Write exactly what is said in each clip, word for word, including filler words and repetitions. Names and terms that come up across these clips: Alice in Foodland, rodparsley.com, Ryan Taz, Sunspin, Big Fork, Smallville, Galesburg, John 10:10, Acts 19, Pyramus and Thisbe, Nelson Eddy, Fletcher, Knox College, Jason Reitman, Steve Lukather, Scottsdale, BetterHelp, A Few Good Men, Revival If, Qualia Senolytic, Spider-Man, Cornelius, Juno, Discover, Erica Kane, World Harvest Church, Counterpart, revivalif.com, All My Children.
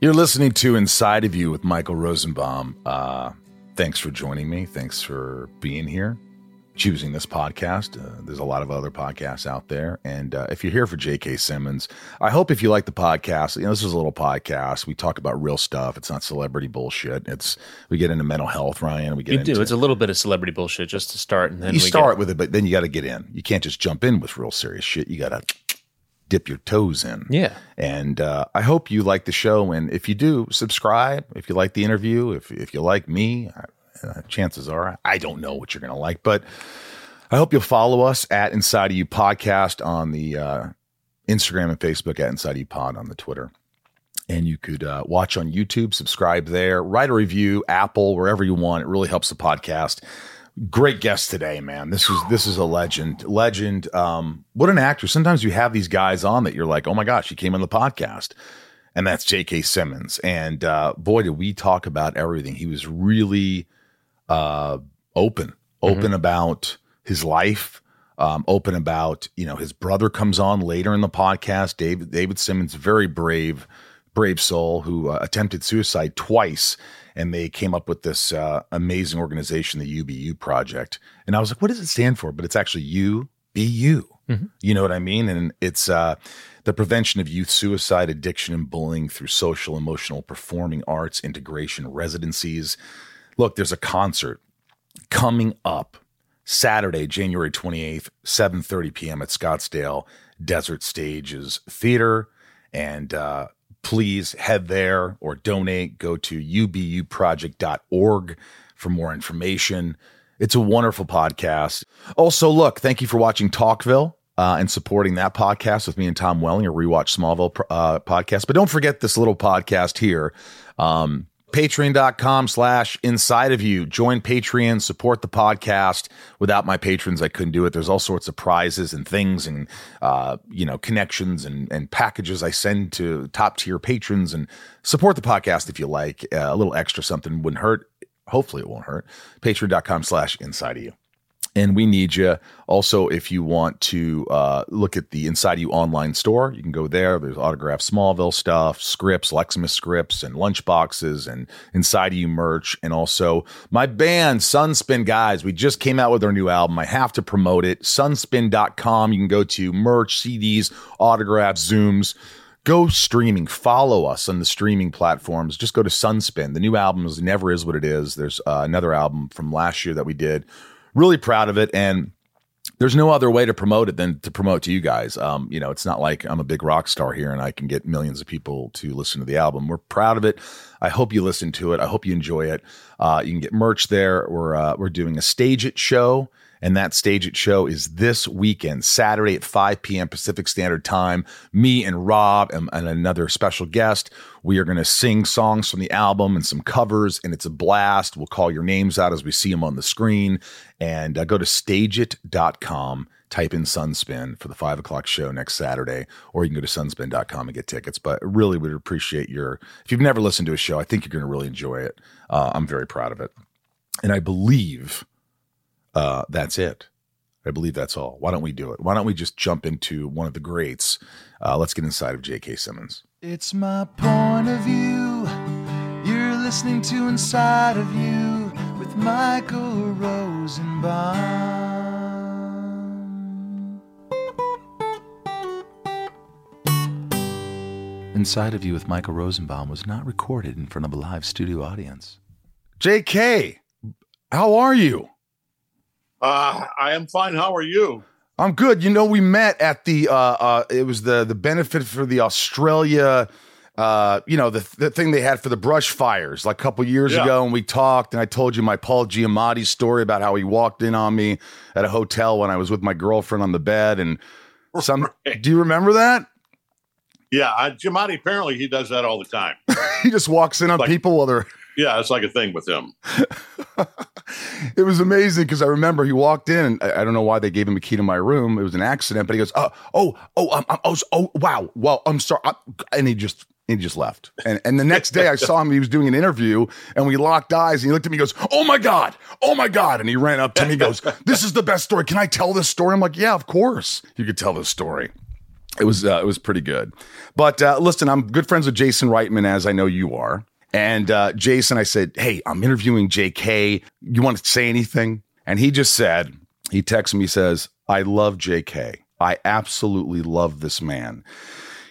You're listening to Inside of You with Michael Rosenbaum. Uh, thanks for joining me. Thanks for being here, choosing this podcast. Uh, there's a lot of other podcasts out there. And uh, if you're here for J K. Simmons, I hope if you like the podcast, you know, this is a little podcast. We talk about real stuff. It's not celebrity bullshit. It's we get into mental health, Ryan. We get you into, do. It's a little bit of celebrity bullshit just to start. And then you we start get... with it, but then you got to get in. You can't just jump in with real serious shit. You got to dip your toes in. Yeah. And uh, I hope you like the show. And if you do, subscribe. If you like the interview, if if you like me, uh, chances are, I don't know what you're going to like. But I hope you'll follow us at Inside of You Podcast on the uh, Instagram and Facebook, at Inside of You Pod on the Twitter. And you could uh, watch on YouTube, subscribe there, write a review, Apple, wherever you want. It really helps the podcast. Great guest today, man. This is this is a legend. Legend. Um, what an actor. Sometimes you have these guys on that you're like, oh my gosh, he came on the podcast. And that's J K. Simmons. And uh, boy, did we talk about everything. He was really uh, open, open mm-hmm. about his life, um, open about, you know, his brother comes on later in the podcast. David, David Simmons, very brave, brave soul who uh, attempted suicide twice. And they came up with this uh, amazing organization, the U B U Project. And I was like, what does it stand for? But it's actually U B U. Mm-hmm. You know what I mean? And it's uh, the prevention of youth suicide, addiction, and bullying through social, emotional, performing arts, integration, residencies. Look, there's a concert coming up Saturday, January twenty-eighth, seven thirty p.m. at Scottsdale, Desert Stages Theater. And uh please head there or donate. Go to U B U project dot org for more information. It's a wonderful podcast. Also, look, thank you for watching Talkville uh, and supporting that podcast with me and Tom Welling, a Rewatch Smallville uh, podcast. But don't forget this little podcast here, um, patreon dot com slash inside of you. Join Patreon, support the podcast. Without my patrons, I couldn't do it. There's all sorts of prizes and things and, uh, you know, connections and, and packages I send to top tier patrons, and support the podcast. If you like uh, a little extra, something wouldn't hurt. Hopefully it won't hurt. Patreon dot com slash inside of you. And we need you. Also, if you want to uh, look at the Inside of You online store, you can go there. There's autographed Smallville stuff, scripts, Lexmas scripts, and lunchboxes, and Inside of You merch. And also my band, Sunspin, guys. We just came out with our new album. I have to promote it. Sunspin dot com. You can go to merch, C Ds, autographs, Zooms. Go streaming. Follow us on the streaming platforms. Just go to Sunspin. The new album is Never Is What It Is. There's uh, another album from last year that we did. Really proud of it, and there's no other way to promote it than to promote to you guys. Um, you know, it's not like I'm a big rock star here and I can get millions of people to listen to the album. We're proud of it. I hope you listen to it. I hope you enjoy it. Uh, you can get merch there. We're uh, we're doing a Stage It show, and that Stage It show is this weekend, Saturday at five p.m. Pacific Standard Time. Me and Rob and, and another special guest. We are going to sing songs from the album and some covers, and it's a blast. We'll call your names out as we see them on the screen. And uh, go to stage it dot com, type in Sunspin for the five o'clock show next Saturday, or you can go to sunspin dot com and get tickets. But really would appreciate your, if you've never listened to a show, I think you're going to really enjoy it. Uh, I'm very proud of it. And I believe uh, that's it. I believe that's all. Why don't we do it? Why don't we just jump into one of the greats? Uh, let's get inside of J K. Simmons. It's my point of view. You're listening to Inside of You with Michael Rosenbaum. Inside of You with Michael Rosenbaum was not recorded in front of a live studio audience. J K, how are you? Uh, I am fine. How are you? I'm good. You know, we met at the, uh, uh, it was the, the benefit for the Australia, uh, you know, the, the thing they had for the brush fires like a couple years yeah. ago. And we talked, and I told you my Paul Giamatti story about how he walked in on me at a hotel when I was with my girlfriend on the bed. And some, right. do you remember that? Yeah, I, Giamatti, apparently he does that all the time. He just walks in on like, people while they're... Yeah, it's like a thing with him. It was amazing because I remember he walked in. And I, I don't know why they gave him a key to my room. It was an accident, but he goes, oh, oh, oh, um, oh, oh, wow. Well, I'm sorry. I'm, and he just... He just left. And and the next day I saw him, he was doing an interview and we locked eyes and he looked at me and goes, oh my God, oh my God. And he ran up to me and goes, this is the best story. Can I tell this story? I'm like, yeah, of course you could tell this story. It was, uh, it was pretty good. But uh, listen, I'm good friends with Jason Reitman, as I know you are. And uh, Jason, I said, hey, I'm interviewing J K. You want to say anything? And he just said, he texts me, says, I love J K. I absolutely love this man.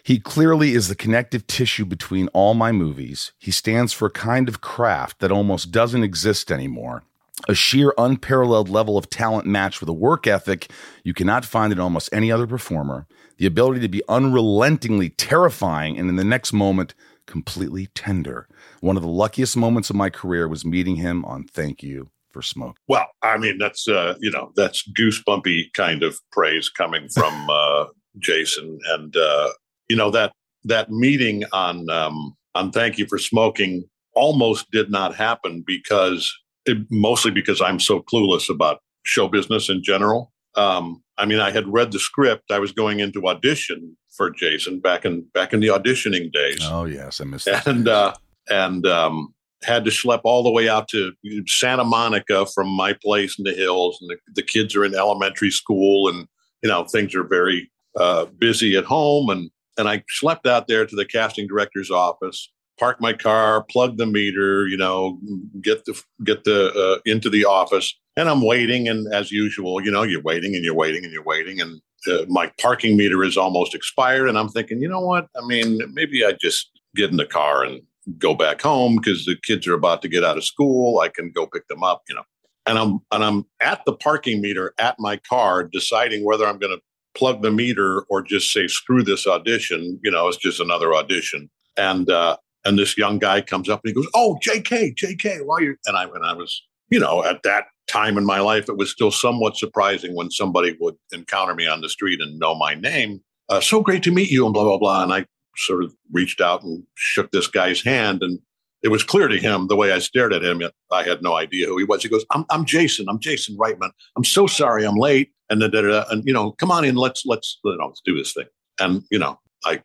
He clearly is the connective tissue between all my movies. He stands for a kind of craft that almost doesn't exist anymore. A sheer unparalleled level of talent matched with a work ethic you cannot find in almost any other performer. The ability to be unrelentingly terrifying and in the next moment, completely tender. One of the luckiest moments of my career was meeting him on Thank You for Smoking. Well, I mean, that's, uh, you know, that's goosebumpy kind of praise coming from uh, Jason and, uh, you know, that that meeting on um, on Thank You for Smoking almost did not happen because it, mostly because I'm so clueless about show business in general. Um, I mean, I had read the script. I was going into audition for Jason back in back in the auditioning days. Oh, yes. I missed that. And, uh, and um, had to schlep all the way out to Santa Monica from my place in the hills. And the, the kids are in elementary school and, you know, things are very uh, busy at home. And And I slept out there to the casting director's office, parked my car, plugged the meter, you know, get the get the uh, into the office. And I'm waiting. And as usual, you know, you're waiting and you're waiting and you're waiting. And uh, my parking meter is almost expired. And I'm thinking, you know what? I mean, maybe I just get in the car and go back home because the kids are about to get out of school. I can go pick them up, you know. And I'm and I'm at the parking meter at my car deciding whether I'm going to plug the meter or just say, screw this audition. You know, it's just another audition. And, uh, and this young guy comes up and he goes, oh, J K, J K, why are you? And I, and I was, you know, at that time in my life, it was still somewhat surprising when somebody would encounter me on the street and know my name. Uh, so great to meet you and blah, blah, blah. And I sort of reached out and shook this guy's hand. And it was clear to him the way I stared at him. I had no idea who he was. He goes, I'm, I'm Jason. I'm Jason Reitman. I'm so sorry I'm late. And then, and you know, come on in, let's, let's, you know, let's do this thing. And, you know, I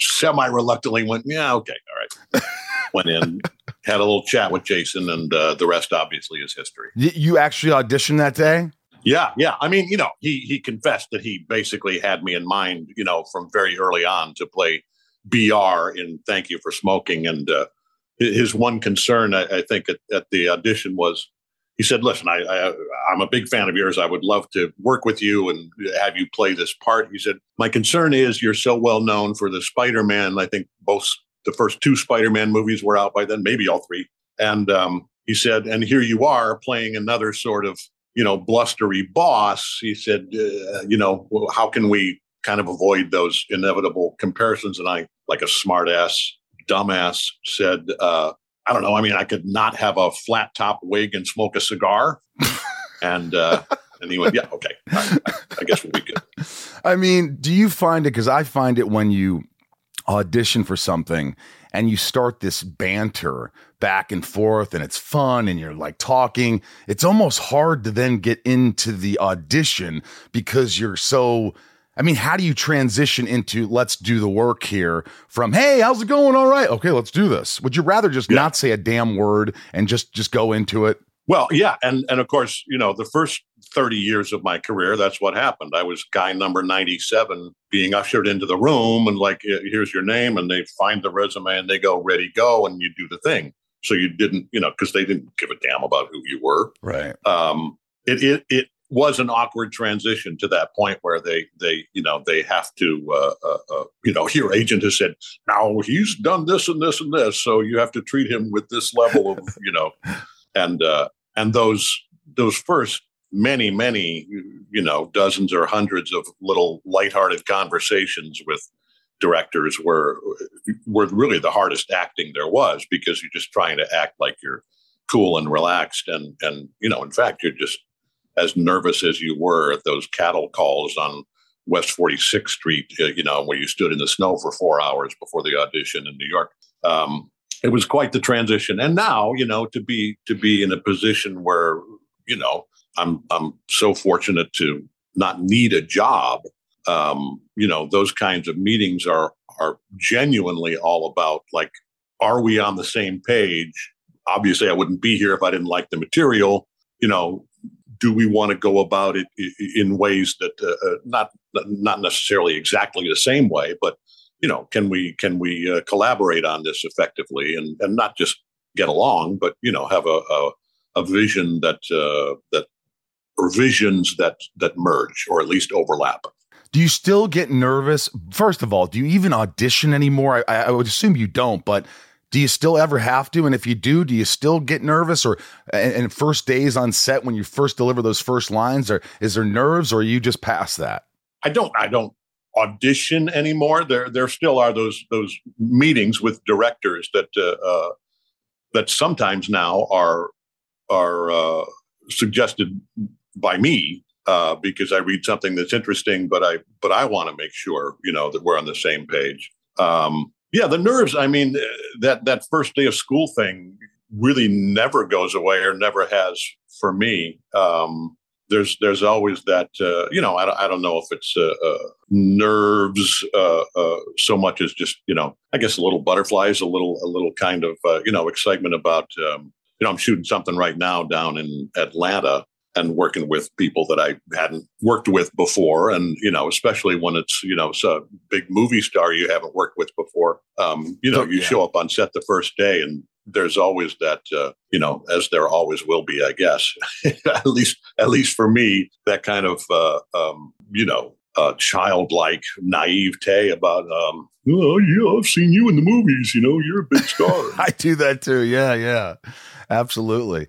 semi-reluctantly went, yeah, okay, all right. Went in, had a little chat with Jason, and uh, the rest obviously is history. You actually auditioned that day? Yeah, yeah. I mean, you know, he he confessed that he basically had me in mind, you know, from very early on to play B R in Thank You for Smoking. And uh, his one concern, I, I think, at, at the audition was, he said, listen, I, I, I'm a big fan of yours. I would love to work with you and have you play this part. He said, my concern is you're so well known for the Spider-Man. I think both the first two Spider-Man movies were out by then, maybe all three. And um, he said, and here you are playing another sort of, you know, blustery boss. He said, uh, you know, how can we kind of avoid those inevitable comparisons? And I, like a smart ass, dumbass, said, uh, I don't know. I mean, I could not have a flat top wig and smoke a cigar. And uh, and he went, yeah, okay. I, I, I guess we'll be good. I mean, do you find it? Because I find it when you audition for something and you start this banter back and forth and it's fun and you're like talking, it's almost hard to then get into the audition because you're so... I mean, how do you transition into let's do the work here from, hey, how's it going? All right. Okay, let's do this. Would you rather just yeah. not say a damn word and just just go into it? Well, yeah. And, and of course, you know, the first thirty years of my career, that's what happened. I was guy number ninety-seven being ushered into the room and like, here's your name. And they find the resume and they go, ready, go. And you do the thing. So you didn't, you know, because they didn't give a damn about who you were. Right. Um, it it it. was an awkward transition to that point where they, they, you know, they have to, uh, uh, uh, you know, your agent has said, now he's done this and this and this. So you have to treat him with this level of, you know, and, uh, and those, those first many, many, you know, dozens or hundreds of little lighthearted conversations with directors were, were really the hardest acting there was because you're just trying to act like you're cool and relaxed. And, and, you know, in fact, you're just, as nervous as you were at those cattle calls on West forty-sixth Street, uh, you know, where you stood in the snow for four hours before the audition in New York. Um, it was quite the transition. And now, you know, to be to be in a position where, you know, I'm I'm so fortunate to not need a job. Um, you know, those kinds of meetings are are genuinely all about, like, are we on the same page? Obviously, I wouldn't be here if I didn't like the material. You know, do we want to go about it in ways that uh, not not necessarily exactly the same way, but, you know, can we can we uh, collaborate on this effectively and, and not just get along, but, you know, have a a, a vision that uh, that or visions that that merge or at least overlap. Do you still get nervous? First of all, do you even audition anymore? I, I would assume you don't, but do you still ever have to? And if you do, do you still get nervous? Or and, and first days on set when you first deliver those first lines, or is there nerves, or are you just past that? I don't. I don't audition anymore. There, there still are those those meetings with directors that uh, uh, that sometimes now are are uh, suggested by me. Uh, because I read something that's interesting, but I but I want to make sure, you know, that we're on the same page. Um, yeah, the nerves. I mean, that that first day of school thing really never goes away, or never has for me. Um, there's there's always that. Uh, you know, I, I don't know if it's uh, uh, nerves uh, uh, so much as just, you know, I guess a little butterflies, a little a little kind of uh, you know, excitement about. Um, you know, I'm shooting something right now down in Atlanta, and working with people that I hadn't worked with before. And, you know, especially when it's, you know, it's a big movie star you haven't worked with before, um, you know, you yeah. show up on set the first day and there's always that, uh, you know, as there always will be, I guess, at least, at least for me, that kind of, uh, um, you know, uh, childlike naivete about, um, oh, yeah, I've seen you in the movies, you know, you're a big star. I do that too. Yeah, yeah, absolutely.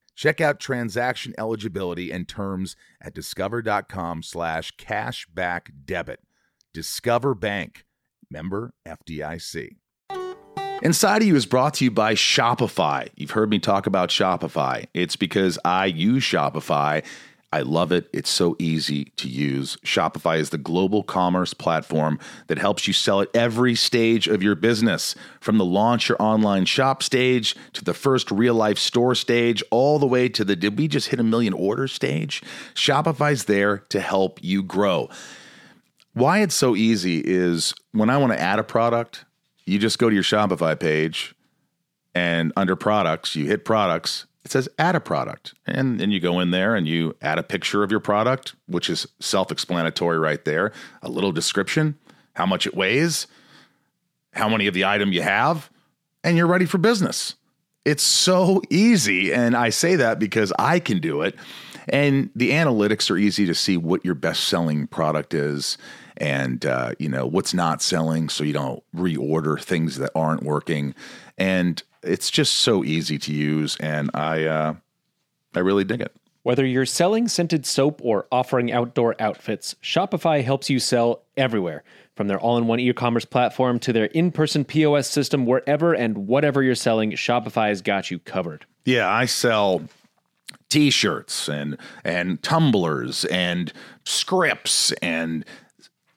Check out transaction eligibility and terms at discover.com slash cashback debit. Discover Bank. Member F D I C. Inside of You is brought to you by Shopify. You've heard me talk about Shopify. It's because I use Shopify. I love it. It's so easy to use. Shopify is the global commerce platform that helps you sell at every stage of your business, from the launch your online shop stage to the first real-life store stage, all the way to the did we just hit a million order stage? Shopify's there to help you grow. Why it's so easy is when I want to add a product, you just go to your Shopify page and under products, you hit products. It says add a product, and then you go in there and you add a picture of your product, which is self-explanatory right there. A little description, how much it weighs, how many of the item you have, and you're ready for business. It's so easy, and I say that because I can do it. And the analytics are easy to see what your best-selling product is and, uh, you know, what's not selling, so you don't reorder things that aren't working. And it's just so easy to use, and I uh, I really dig it. Whether you're selling scented soap or offering outdoor outfits, Shopify helps you sell everywhere. From their all-in-one e-commerce platform to their in-person P O S system, wherever and whatever you're selling, Shopify has got you covered. Yeah, I sell T-shirts and and tumblers and scripts and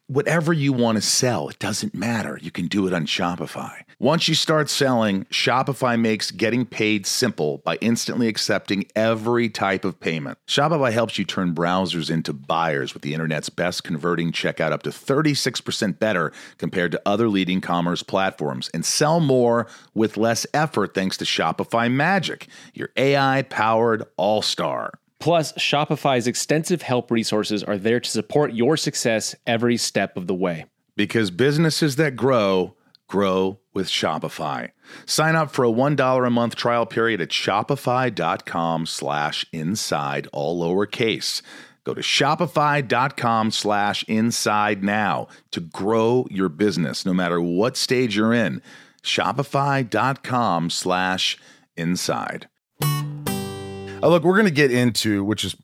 whatever you want to sell. It doesn't matter. You can do it on Shopify. Once you start selling, Shopify makes getting paid simple by instantly accepting every type of payment. Shopify helps you turn browsers into buyers with the internet's best converting checkout, up to thirty-six percent better compared to other leading commerce platforms, and sell more with less effort thanks to Shopify Magic, your A I-powered all-star. Plus, Shopify's extensive help resources are there to support your success every step of the way. Because businesses that grow, grow with Shopify. Sign up for a one dollar a month trial period at shopify dot com slash inside, all lowercase. Go to shopify.com slash inside now to grow your business, no matter what stage you're in. Shopify.com slash inside. Oh, look, we're going to get into, which is,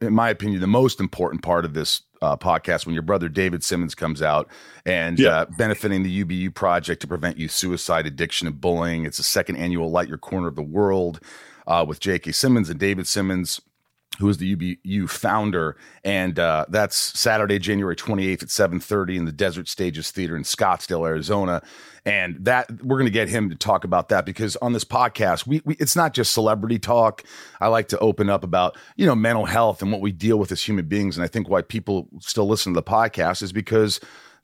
in my opinion, the most important part of this uh, podcast, when your brother David Simmons comes out and yeah. uh, benefiting the U B U Project to prevent youth suicide, addiction, and bullying. It's the second annual Light Your Corner of the World uh, with J K. Simmons and David Simmons, who is the U B U founder. And uh, that's Saturday, January twenty-eighth at seven thirty in the Desert Stages Theater in Scottsdale, Arizona. And that we're going to get him to talk about that, because on this podcast, we, we it's not just celebrity talk. I like to open up about, you know, mental health and what we deal with as human beings. And I think why people still listen to the podcast is because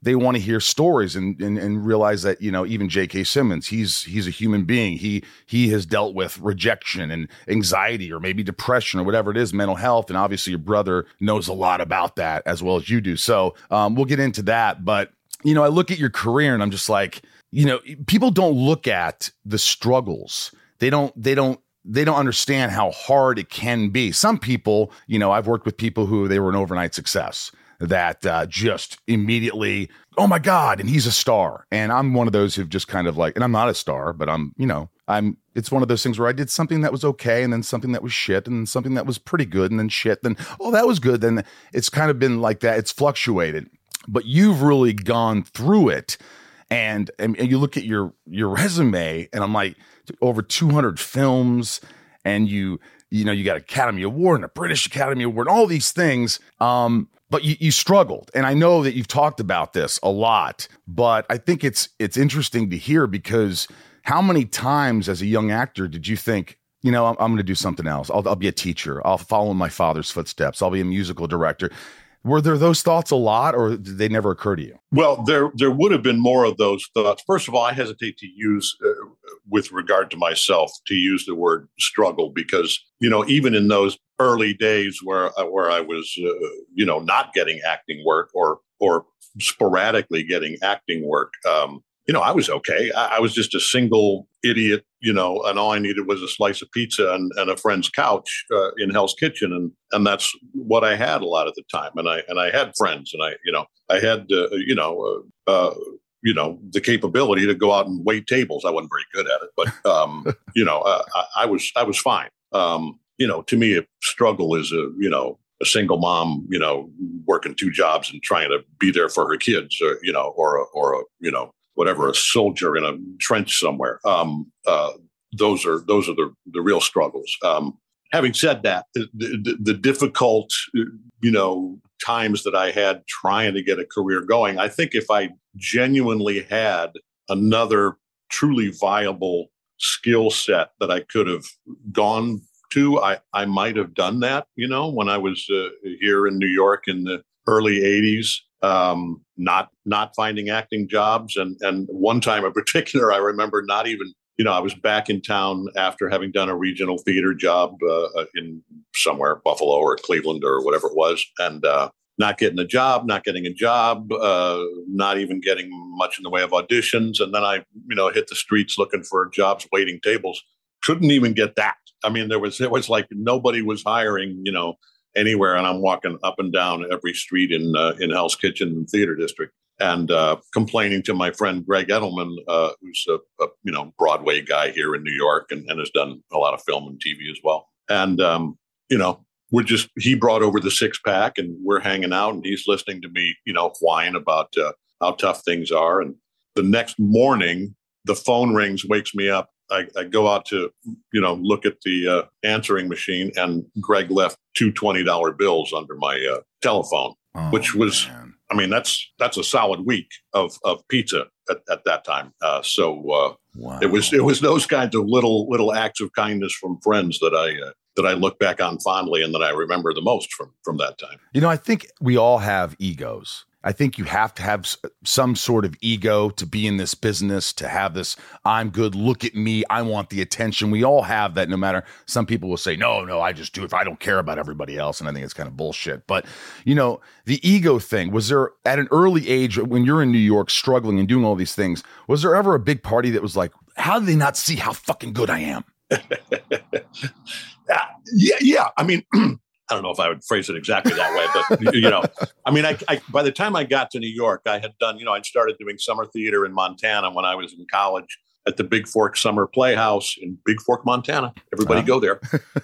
they want to hear stories and, and and realize that, you know, even J K. Simmons, he's he's a human being. He he has dealt with rejection and anxiety, or maybe depression, or whatever it is, mental health. And obviously your brother knows a lot about that as well as you do. So um, we'll get into that. But, you know, I look at your career and I'm just like, you know, people don't look at the struggles. They don't they don't. They don't understand how hard it can be. Some people, you know, I've worked with people who they were an overnight success, that uh, just immediately, oh my God, and he's a star. And I'm one of those who've just kind of like, and I'm not a star, but I'm, you know, I'm, it's one of those things where I did something that was okay, and then something that was shit, and then something that was pretty good, and then shit, then, oh, that was good. Then it's kind of been like that. It's fluctuated, but you've really gone through it. And, and you look at your, your resume, and I'm like, over two hundred films, and you, you know, you got Academy Award and a British Academy Award, all these things. Um, But you, you struggled, and I know that you've talked about this a lot, but I think it's it's interesting to hear, because how many times as a young actor did you think, you know, I'm, I'm going to do something else. I'll, I'll be a teacher. I'll follow in my father's footsteps. I'll be a musical director. Were there those thoughts a lot, or did they never occur to you? Well, there there would have been more of those thoughts. First of all, I hesitate to use, uh, with regard to myself, to use the word struggle, because, you know, even in those early days where where I was, uh, you know, not getting acting work, or or sporadically getting acting work, um, you know, I was okay. I, I was just a single idiot, you know, and all I needed was a slice of pizza and, and a friend's couch uh, in Hell's Kitchen, and and that's what I had a lot of the time. And I and I had friends, and I you know I had uh, you know uh, uh, you know the capability to go out and wait tables. I wasn't very good at it, but um, you know uh, I, I was I was fine. Um, You know, to me, a struggle is a, you know, a single mom, you know, working two jobs and trying to be there for her kids, or, you know, or, a, or, a, you know, whatever, a soldier in a trench somewhere. Um, uh, those are those are the, the real struggles. Um, having said that, the, the, the difficult, you know, times that I had trying to get a career going, I think if I genuinely had another truly viable skill set that I could have gone Too, I, I might have done that, you know, when I was uh, here in New York in the early eighties, um, not not finding acting jobs. And and one time in particular, I remember not even, you know, I was back in town after having done a regional theater job uh, in somewhere, Buffalo or Cleveland or whatever it was. And uh, not getting a job, not getting a job, uh, not even getting much in the way of auditions. And then I, you know, hit the streets looking for jobs, waiting tables. Couldn't even get that. I mean, there was, it was like nobody was hiring, you know, anywhere. And I'm walking up and down every street in uh, in Hell's Kitchen Theater District, and uh, complaining to my friend Greg Edelman, uh, who's a, a you know Broadway guy here in New York, and, and has done a lot of film and T V as well. And um, you know, we're just he brought over the six pack, and we're hanging out, and he's listening to me, you know, whine about uh, how tough things are. And the next morning, the phone rings, wakes me up. I, I go out to, you know, look at the uh, answering machine, and Greg left two twenty dollar bills under my uh, telephone, oh, which was, man. I mean, that's that's a solid week of of pizza at, at that time. Uh, so uh, wow. it was it was those kinds of little little acts of kindness from friends that I uh, that I look back on fondly, and that I remember the most from from that time. You know, I think we all have egos. I think you have to have some sort of ego to be in this business, to have this, I'm good, look at me, I want the attention. We all have that, no matter, some people will say, no, no, I just do it if I don't care about everybody else. And I think it's kind of bullshit. But, you know, the ego thing, was there at an early age when you're in New York struggling and doing all these things, was there ever a big party that was like, how did they not see how fucking good I am? yeah, yeah, yeah. I mean, I don't know if I would phrase it exactly that way, but, you know, I mean, I, I, by the time I got to New York, I had done, you know, I'd started doing summer theater in Montana when I was in college at the Big Fork Summer Playhouse in Big Fork, Montana. Everybody uh-huh. go there.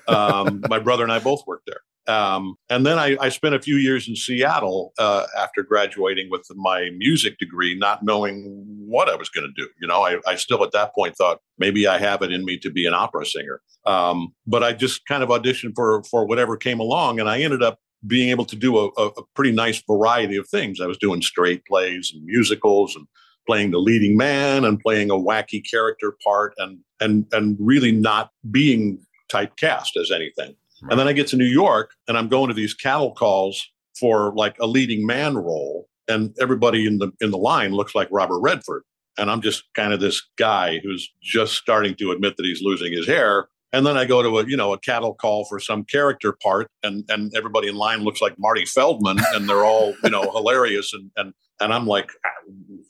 Um, my brother and I both worked there. Um, and then I, I spent a few years in Seattle uh, after graduating with my music degree, not knowing what I was going to do. You know, I, I still at that point thought maybe I have it in me to be an opera singer. Um, but I just kind of auditioned for for whatever came along, and I ended up being able to do a, a pretty nice variety of things. I was doing straight plays and musicals and playing the leading man and playing a wacky character part and and and really not being typecast as anything. Right. And then I get to New York and I'm going to these cattle calls for like a leading man role. And everybody in the in the line looks like Robert Redford. And I'm just kind of this guy who's just starting to admit that he's losing his hair. And then I go to a, you know, a cattle call for some character part and, and everybody in line looks like Marty Feldman and they're all, you know, hilarious. And, and, and I'm like,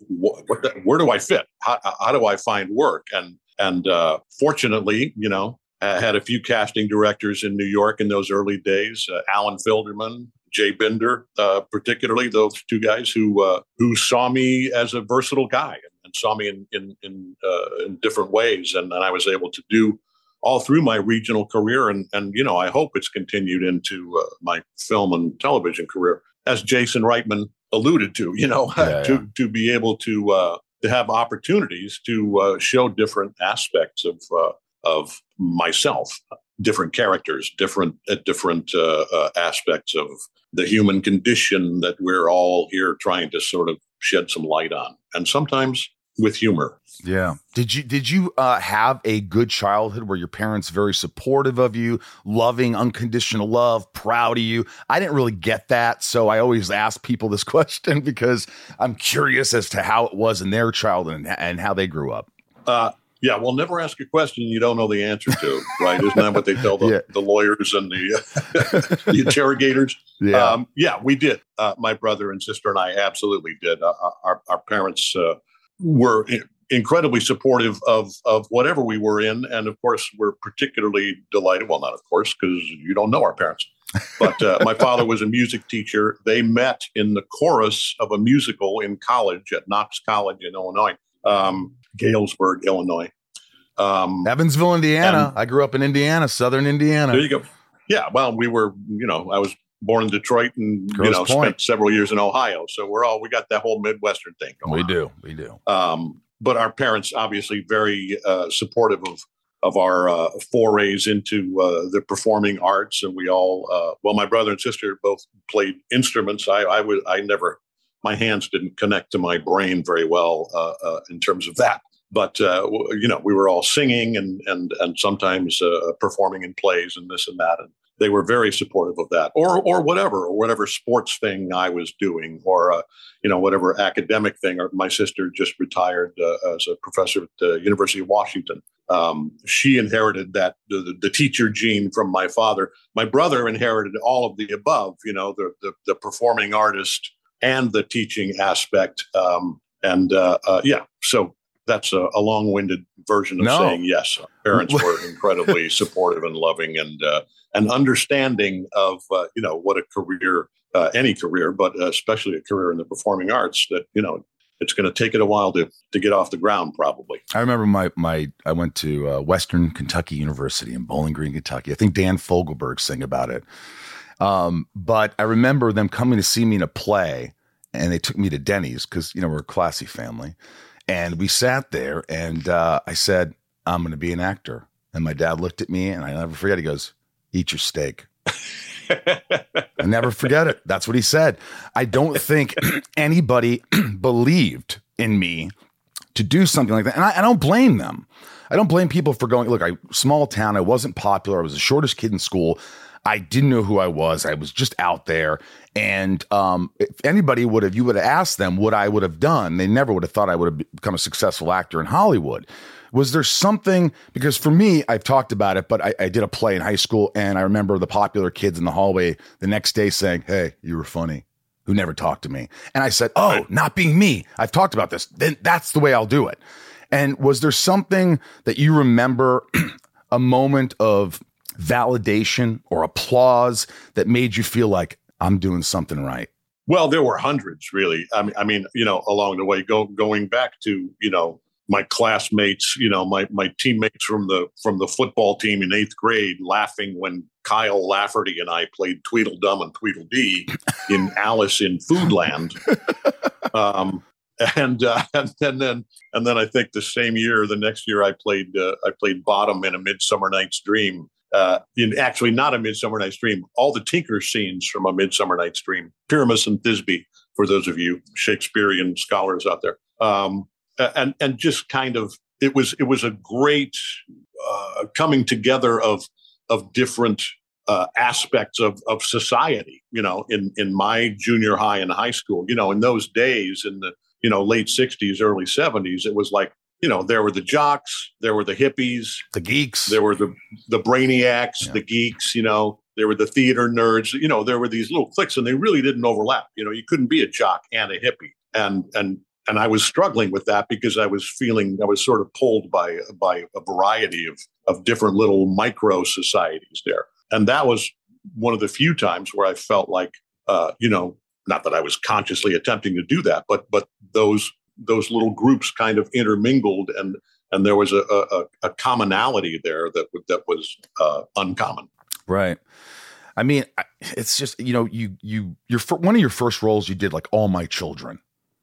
what, what the, where do I fit? How, how do I find work? And, and uh, fortunately, you know, I had a few casting directors in New York in those early days, uh, Alan Filderman, Jay Binder, uh, particularly those two guys who uh, who saw me as a versatile guy and, and saw me in in in, uh, in different ways. And, and I was able to do all through my regional career. And, and you know, I hope it's continued into uh, my film and television career, as Jason Reitman alluded to, you know, yeah, to, yeah. to be able to, uh, to have opportunities to uh, show different aspects of uh, of myself, different characters, different uh, different uh, uh, aspects of the human condition that we're all here trying to sort of shed some light on, and sometimes with humor. Yeah. Did you did you uh, have a good childhood? Were your parents very supportive of you, loving, unconditional love, proud of you? I didn't really get that, so I always ask people this question because I'm curious as to how it was in their childhood and, and how they grew up. Uh, Yeah, well, never ask a question you don't know the answer to, right? Isn't that what they tell the, yeah. the lawyers and the, uh, the interrogators? Yeah, um, yeah, we did. Uh, my brother and sister and I absolutely did. Uh, our, our parents uh, were incredibly supportive of of whatever we were in, and of course, we're particularly delighted. Well, not of course, because you don't know our parents. But uh, my father was a music teacher. They met in the chorus of a musical in college at Knox College in Illinois. Um, Galesburg, Illinois. Um, Evansville, Indiana. And I grew up in Indiana, Southern Indiana. There you go. Yeah. Well, we were, you know, I was born in Detroit and, Gross you know, point. spent several years in Ohio. So we're all, we got that whole Midwestern thing going we on. do. We do. Um, but our parents obviously very uh, supportive of, of our uh, forays into uh, the performing arts. And we all, uh, well, my brother and sister both played instruments. I, I would, I never, my hands didn't connect to my brain very well uh, uh, in terms of that. But, uh, w- you know, we were all singing and and and sometimes uh, performing in plays and this and that. And they were very supportive of that or or whatever, or whatever sports thing I was doing or, uh, you know, whatever academic thing. Or my sister just retired uh, as a professor at the University of Washington. Um, she inherited that the, the teacher gene from my father. My brother inherited all of the above, you know, the the, the performing artist and the teaching aspect. Um, and uh, uh, yeah, so that's a, a long-winded version of no. saying yes. Parents were incredibly supportive and loving and uh, and understanding of, uh, you know, what a career, uh, any career, but especially a career in the performing arts that, you know, it's going to take it a while to to get off the ground, probably. I remember my my I went to uh, Western Kentucky University in Bowling Green, Kentucky. I think Dan Fogelberg sang about it. Um, but I remember them coming to see me in a play and they took me to Denny's because, you know, we're a classy family and we sat there and, uh, I said, I'm going to be an actor. And my dad looked at me and I never forget. He goes, eat your steak. I never forget it. That's what he said. I don't think anybody believed in me to do something like that. And I, I don't blame them. I don't blame people for going, look, I small town. I wasn't popular. I was the shortest kid in school. I didn't know who I was. I was just out there. And um, if anybody would have, you would have asked them what I would have done, they never would have thought I would have become a successful actor in Hollywood. Was there something, because for me, I've talked about it, but I, I did a play in high school and I remember the popular kids in the hallway the next day saying, hey, you were funny, who never talked to me. And I said, oh, not being me. I've talked about this. Then that's the way I'll do it. And was there something that you remember a moment of validation or applause that made you feel like I'm doing something right? Well, there were hundreds, really. I mean, I mean, you know, along the way, go, going back to, you know, my classmates, you know, my my teammates from the from the football team in eighth grade laughing when Kyle Lafferty and I played Tweedledum and Tweedledee in Alice in Foodland. Um, and, uh, and and then and then I think the same year, the next year, I played uh, I played Bottom in A Midsummer Night's Dream. Uh, in actually not A Midsummer Night's Dream, all the Tinker scenes from A Midsummer Night's Dream, Pyramus and Thisbe, for those of you Shakespearean scholars out there. Um, and and just kind of, it was it was a great uh, coming together of of different uh, aspects of of society. You know, in in my junior high and high school, you know, in those days, in the you know late sixties, early seventies, it was like, you know, there were the jocks, there were the hippies, the geeks, there were the, the brainiacs, yeah. the geeks, you know, there were the theater nerds, you know, there were these little cliques, and they really didn't overlap. You know, you couldn't be a jock and a hippie. And, and, and I was struggling with that because I was feeling, I was sort of pulled by, by a variety of, of different little micro societies there. And that was one of the few times where I felt like, uh, you know, not that I was consciously attempting to do that, but, but those, those little groups kind of intermingled, and and there was a a, a commonality there that that was uh, uncommon. Right. I mean, it's just, you know, you you your one of your first roles you did, like, All My Children,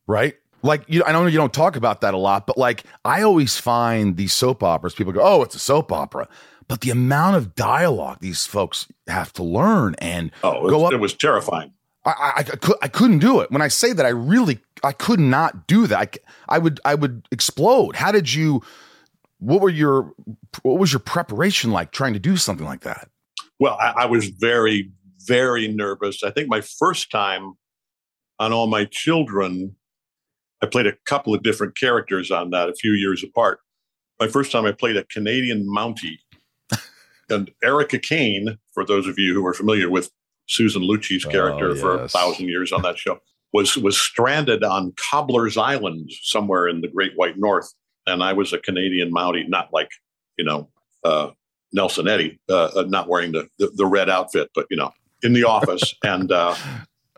right? Like, you, I know you don't talk about that a lot, but like, I always find these soap operas, people go, oh, it's a soap opera, but the amount of dialogue these folks have to learn and oh, go up, it was terrifying. I, I, I, I couldn't do it. When I say that, I really, I could not do that. I, I would, I would explode. How did you, what were your, what was your preparation like trying to do something like that? Well, I, I was very, very nervous. I think my first time on All My Children, I played a couple of different characters on that, a few years apart. My first time I played a Canadian Mountie, and Erica Kane, for those of you who are familiar with Susan Lucci's character, oh, yes. for a thousand years on that show, was was stranded on Cobbler's Island somewhere in the Great White North. And I was a Canadian Mountie, not like, you know, uh, Nelson Eddy, uh, not wearing the, the, the red outfit, but, you know, in the office. and uh,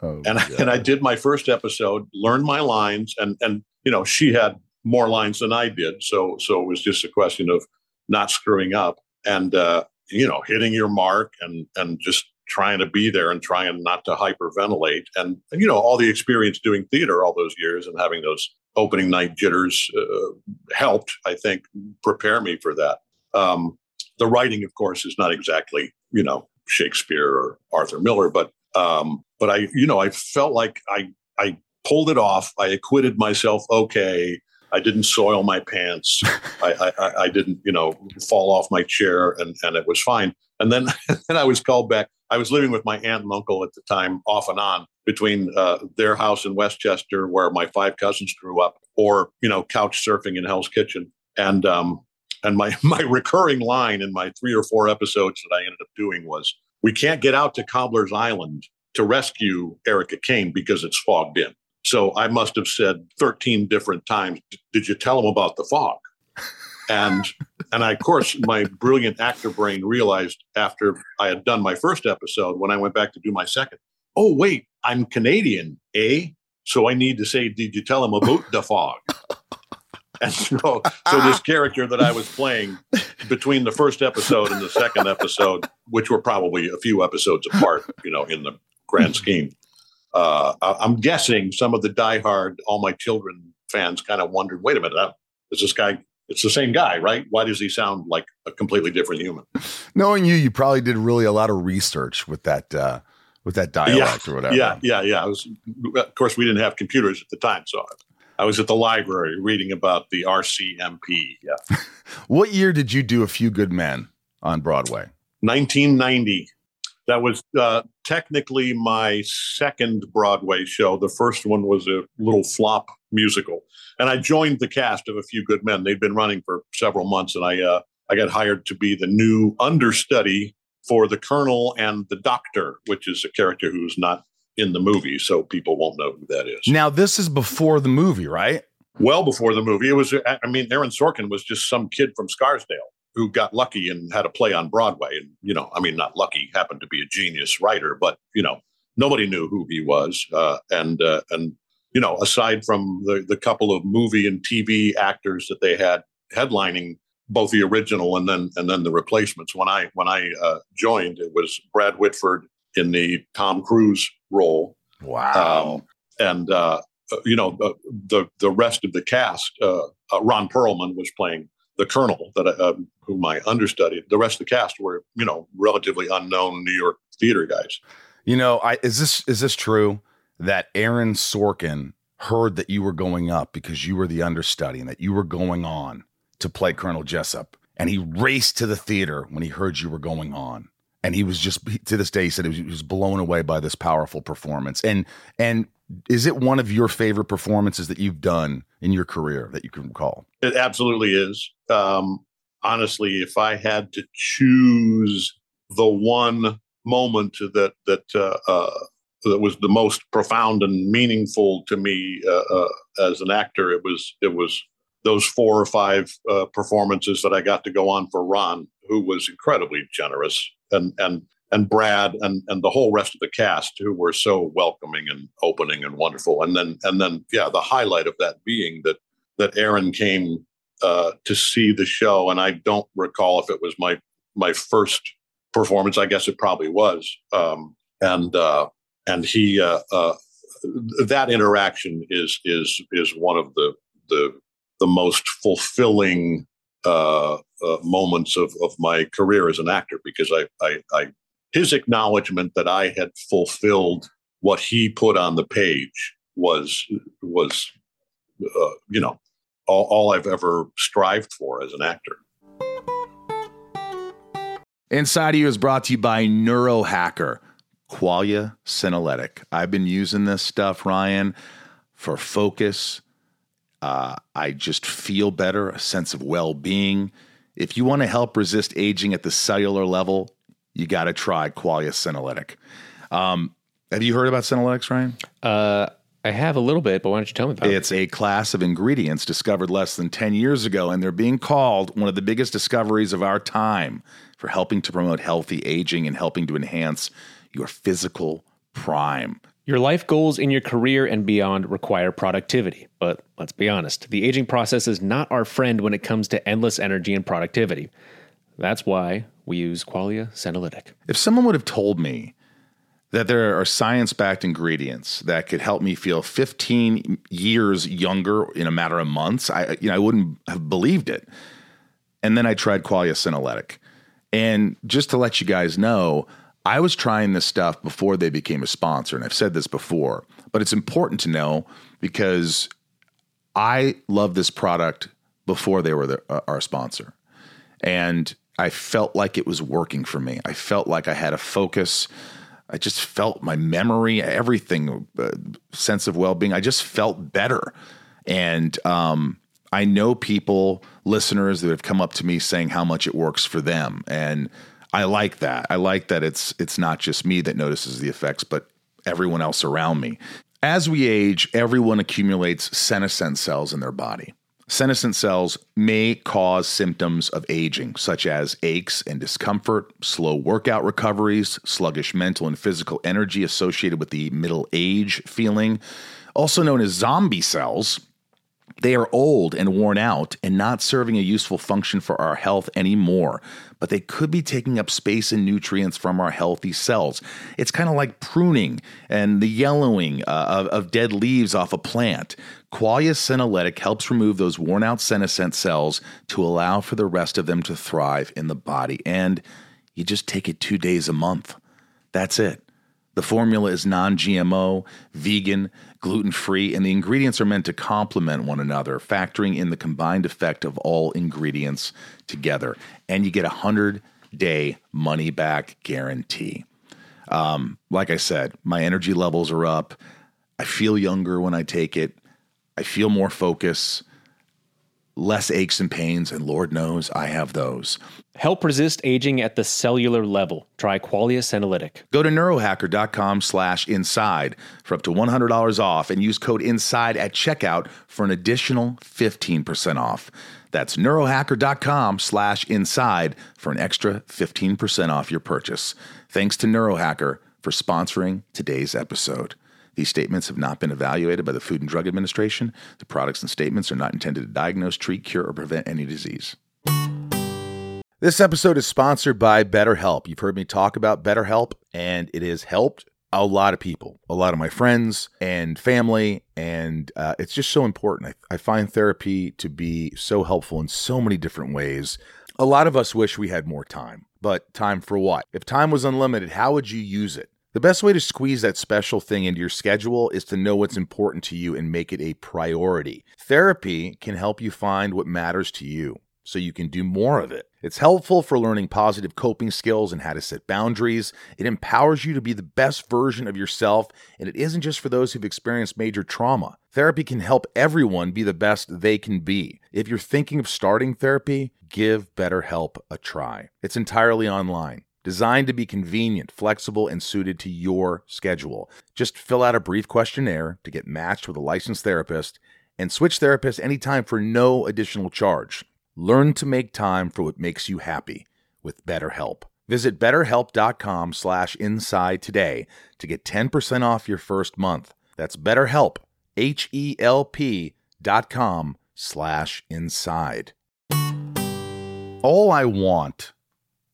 oh, and, yeah. and I did my first episode, learned my lines. And, and you know, she had more lines than I did. So, so it was just a question of not screwing up and, uh, you know, hitting your mark and and just trying to be there and trying not to hyperventilate, and, and, you know, all the experience doing theater all those years and having those opening night jitters uh, helped, I think, prepare me for that. Um, the writing, of course, is not exactly, you know, Shakespeare or Arthur Miller, but, um, but I, you know, I felt like I, I pulled it off. I acquitted myself. Okay. I didn't soil my pants. I, I, I didn't, you know, fall off my chair, and, and it was fine. And then, then I was called back. I was living with my aunt and uncle at the time, off and on, between uh, their house in Westchester, where my five cousins grew up, or, you know, couch surfing in Hell's Kitchen. And um, and my my recurring line in my three or four episodes that I ended up doing was, we can't get out to Cobbler's Island to rescue Erica Kane because it's fogged in. So I must have said thirteen different times, did you tell them about the fog? And and I, of course, my brilliant actor brain realized after I had done my first episode, when I went back to do my second, oh, wait, I'm Canadian, eh? So I need to say, did you tell him about the fog? And so, so this character that I was playing between the first episode and the second episode, which were probably a few episodes apart, you know, in the grand scheme, uh, I'm guessing some of the diehard All My Children fans kind of wondered, wait a minute, is this guy... It's the same guy, right? Why does he sound like a completely different human? Knowing you, you probably did really a lot of research with that, uh, with that dialect yeah, or whatever. Yeah, yeah, yeah. I was, of course, we didn't have computers at the time, so I was at the library reading about the R C M P. Yeah. What year did you do A Few Good Men on Broadway? nineteen ninety. That was uh, technically my second Broadway show. The first one was a little flop musical. And I joined the cast of A Few Good Men. They'd been running for several months, and I uh, I got hired to be the new understudy for the Colonel and the Doctor, which is a character who's not in the movie, so people won't know who that is. Now, this is before the movie, right? Well, before the movie. It was, I mean, Aaron Sorkin was just some kid from Scarsdale who got lucky and had a play on Broadway. And, you know, I mean, not lucky, happened to be a genius writer, but, you know, nobody knew who he was. Uh, and, uh, and, you know, aside from the, the couple of movie and T V actors that they had headlining both the original and then and then the replacements. When I when I uh, joined, it was Brad Whitford in the Tom Cruise role. Wow. Um, and, uh, you know, the, the the rest of the cast, uh, uh, Ron Perlman was playing the Colonel, that uh, whom I understudied. The rest of the cast were, you know, relatively unknown New York theater guys. You know, I, is this is this true that Aaron Sorkin heard that you were going up because you were the understudy and that you were going on to play Colonel Jessup, and he raced to the theater when he heard you were going on? And he was just, to this day, he said he was blown away by this powerful performance. And and is it one of your favorite performances that you've done in your career that you can recall? It absolutely is. Um, honestly, if I had to choose the one moment that that uh, uh, that was the most profound and meaningful to me uh, uh, as an actor, it was it was. those four or five uh, performances that I got to go on for Ron, who was incredibly generous, and and and Brad and and the whole rest of the cast, who were so welcoming and opening and wonderful. And then and then yeah, the highlight of that being that that Aaron came uh, to see the show, and I don't recall if it was my my first performance. I guess it probably was. Um, and uh, and he uh, uh, that interaction is is is one of the the the most fulfilling uh, uh, moments of, of my career as an actor, because I, I, I, his acknowledgement that I had fulfilled what he put on the page was, was, uh, you know, all, all I've ever strived for as an actor. Inside of You is brought to you by Neurohacker, Qualia Senolytic. I've been using this stuff, Ryan, for focus. Uh, I just feel better, a sense of well-being. If you want to help resist aging at the cellular level, you got to try Qualia Senolytic. Um, have you heard about Senolytics, Ryan? Uh, I have a little bit, but why don't you tell me about it? It's a class of ingredients discovered less than ten years ago, and they're being called one of the biggest discoveries of our time for helping to promote healthy aging and helping to enhance your physical prime. Your life goals in your career and beyond require productivity, but let's be honest, the aging process is not our friend when it comes to endless energy and productivity. That's why we use Qualia Senolytic. If someone would have told me that there are science-backed ingredients that could help me feel fifteen years younger in a matter of months, I, you know, I wouldn't have believed it. And then I tried Qualia Senolytic. And just to let you guys know, I was trying this stuff before they became a sponsor, and I've said this before, but it's important to know because I loved this product before they were the, uh, our sponsor, and I felt like it was working for me. I felt like I had a focus. I just felt my memory, everything, uh, sense of well-being. I just felt better, and um, I know people, listeners, that have come up to me saying how much it works for them, and I like that. I like that it's it's not just me that notices the effects, but everyone else around me. As we age, everyone accumulates senescent cells in their body. Senescent cells may cause symptoms of aging, such as aches and discomfort, slow workout recoveries, sluggish mental and physical energy associated with the middle age feeling, also known as zombie cells. They are old and worn out and not serving a useful function for our health anymore, but they could be taking up space and nutrients from our healthy cells. It's kind of like pruning and the yellowing uh, of, of dead leaves off a plant. Qualia Senolytic helps remove those worn out senescent cells to allow for the rest of them to thrive in the body. And you just take it two days a month. That's it. The formula is non-G M O, vegan, gluten-free, and the ingredients are meant to complement one another, factoring in the combined effect of all ingredients together. And you get a one hundred day money-back guarantee. Um, like I said, my energy levels are up. I feel younger when I take it. I feel more focus. less aches and pains, and Lord knows I have those. Help resist aging at the cellular level. Try Qualia Senolytic. Go to neurohacker.com slash inside for up to one hundred dollars off and use code INSIDE at checkout for an additional fifteen percent off. That's neurohacker.com slash inside for an extra fifteen percent off your purchase. Thanks to Neurohacker for sponsoring today's episode. These statements have not been evaluated by the Food and Drug Administration. The products and statements are not intended to diagnose, treat, cure, or prevent any disease. This episode is sponsored by BetterHelp. You've heard me talk about BetterHelp, and it has helped a lot of people, a lot of my friends and family, and uh, it's just so important. I, I find therapy to be so helpful in so many different ways. A lot of us wish we had more time, but time for what? If time was unlimited, how would you use it? The best way to squeeze that special thing into your schedule is to know what's important to you and make it a priority. Therapy can help you find what matters to you so you can do more of it. It's helpful for learning positive coping skills and how to set boundaries. It empowers you to be the best version of yourself, and it isn't just for those who've experienced major trauma. Therapy can help everyone be the best they can be. If you're thinking of starting therapy, give BetterHelp a try. It's entirely online. Designed to be convenient, flexible, and suited to your schedule. Just fill out a brief questionnaire to get matched with a licensed therapist and switch therapists anytime for no additional charge. Learn to make time for what makes you happy with BetterHelp. Visit betterhelp.com slash inside today to get ten percent off your first month. That's BetterHelp, H E L P dot com slash inside. All I want...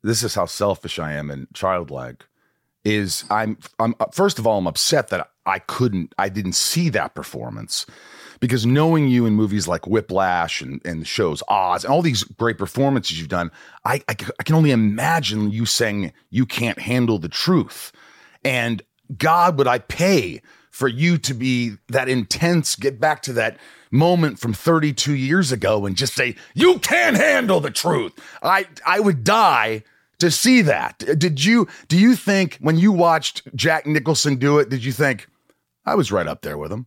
This is how selfish I am and childlike. Is I'm I'm first of all I'm upset that I couldn't I didn't see that performance, because knowing you in movies like Whiplash and and the shows Oz and all these great performances you've done, I I, I can only imagine you saying you can't handle the truth, and God, would I pay for you to be that intense, get back to that moment from thirty-two years ago and just say, you can't handle the truth. I I would die to see that. Did you, do you think when you watched Jack Nicholson do it, did you think, I was right up there with him?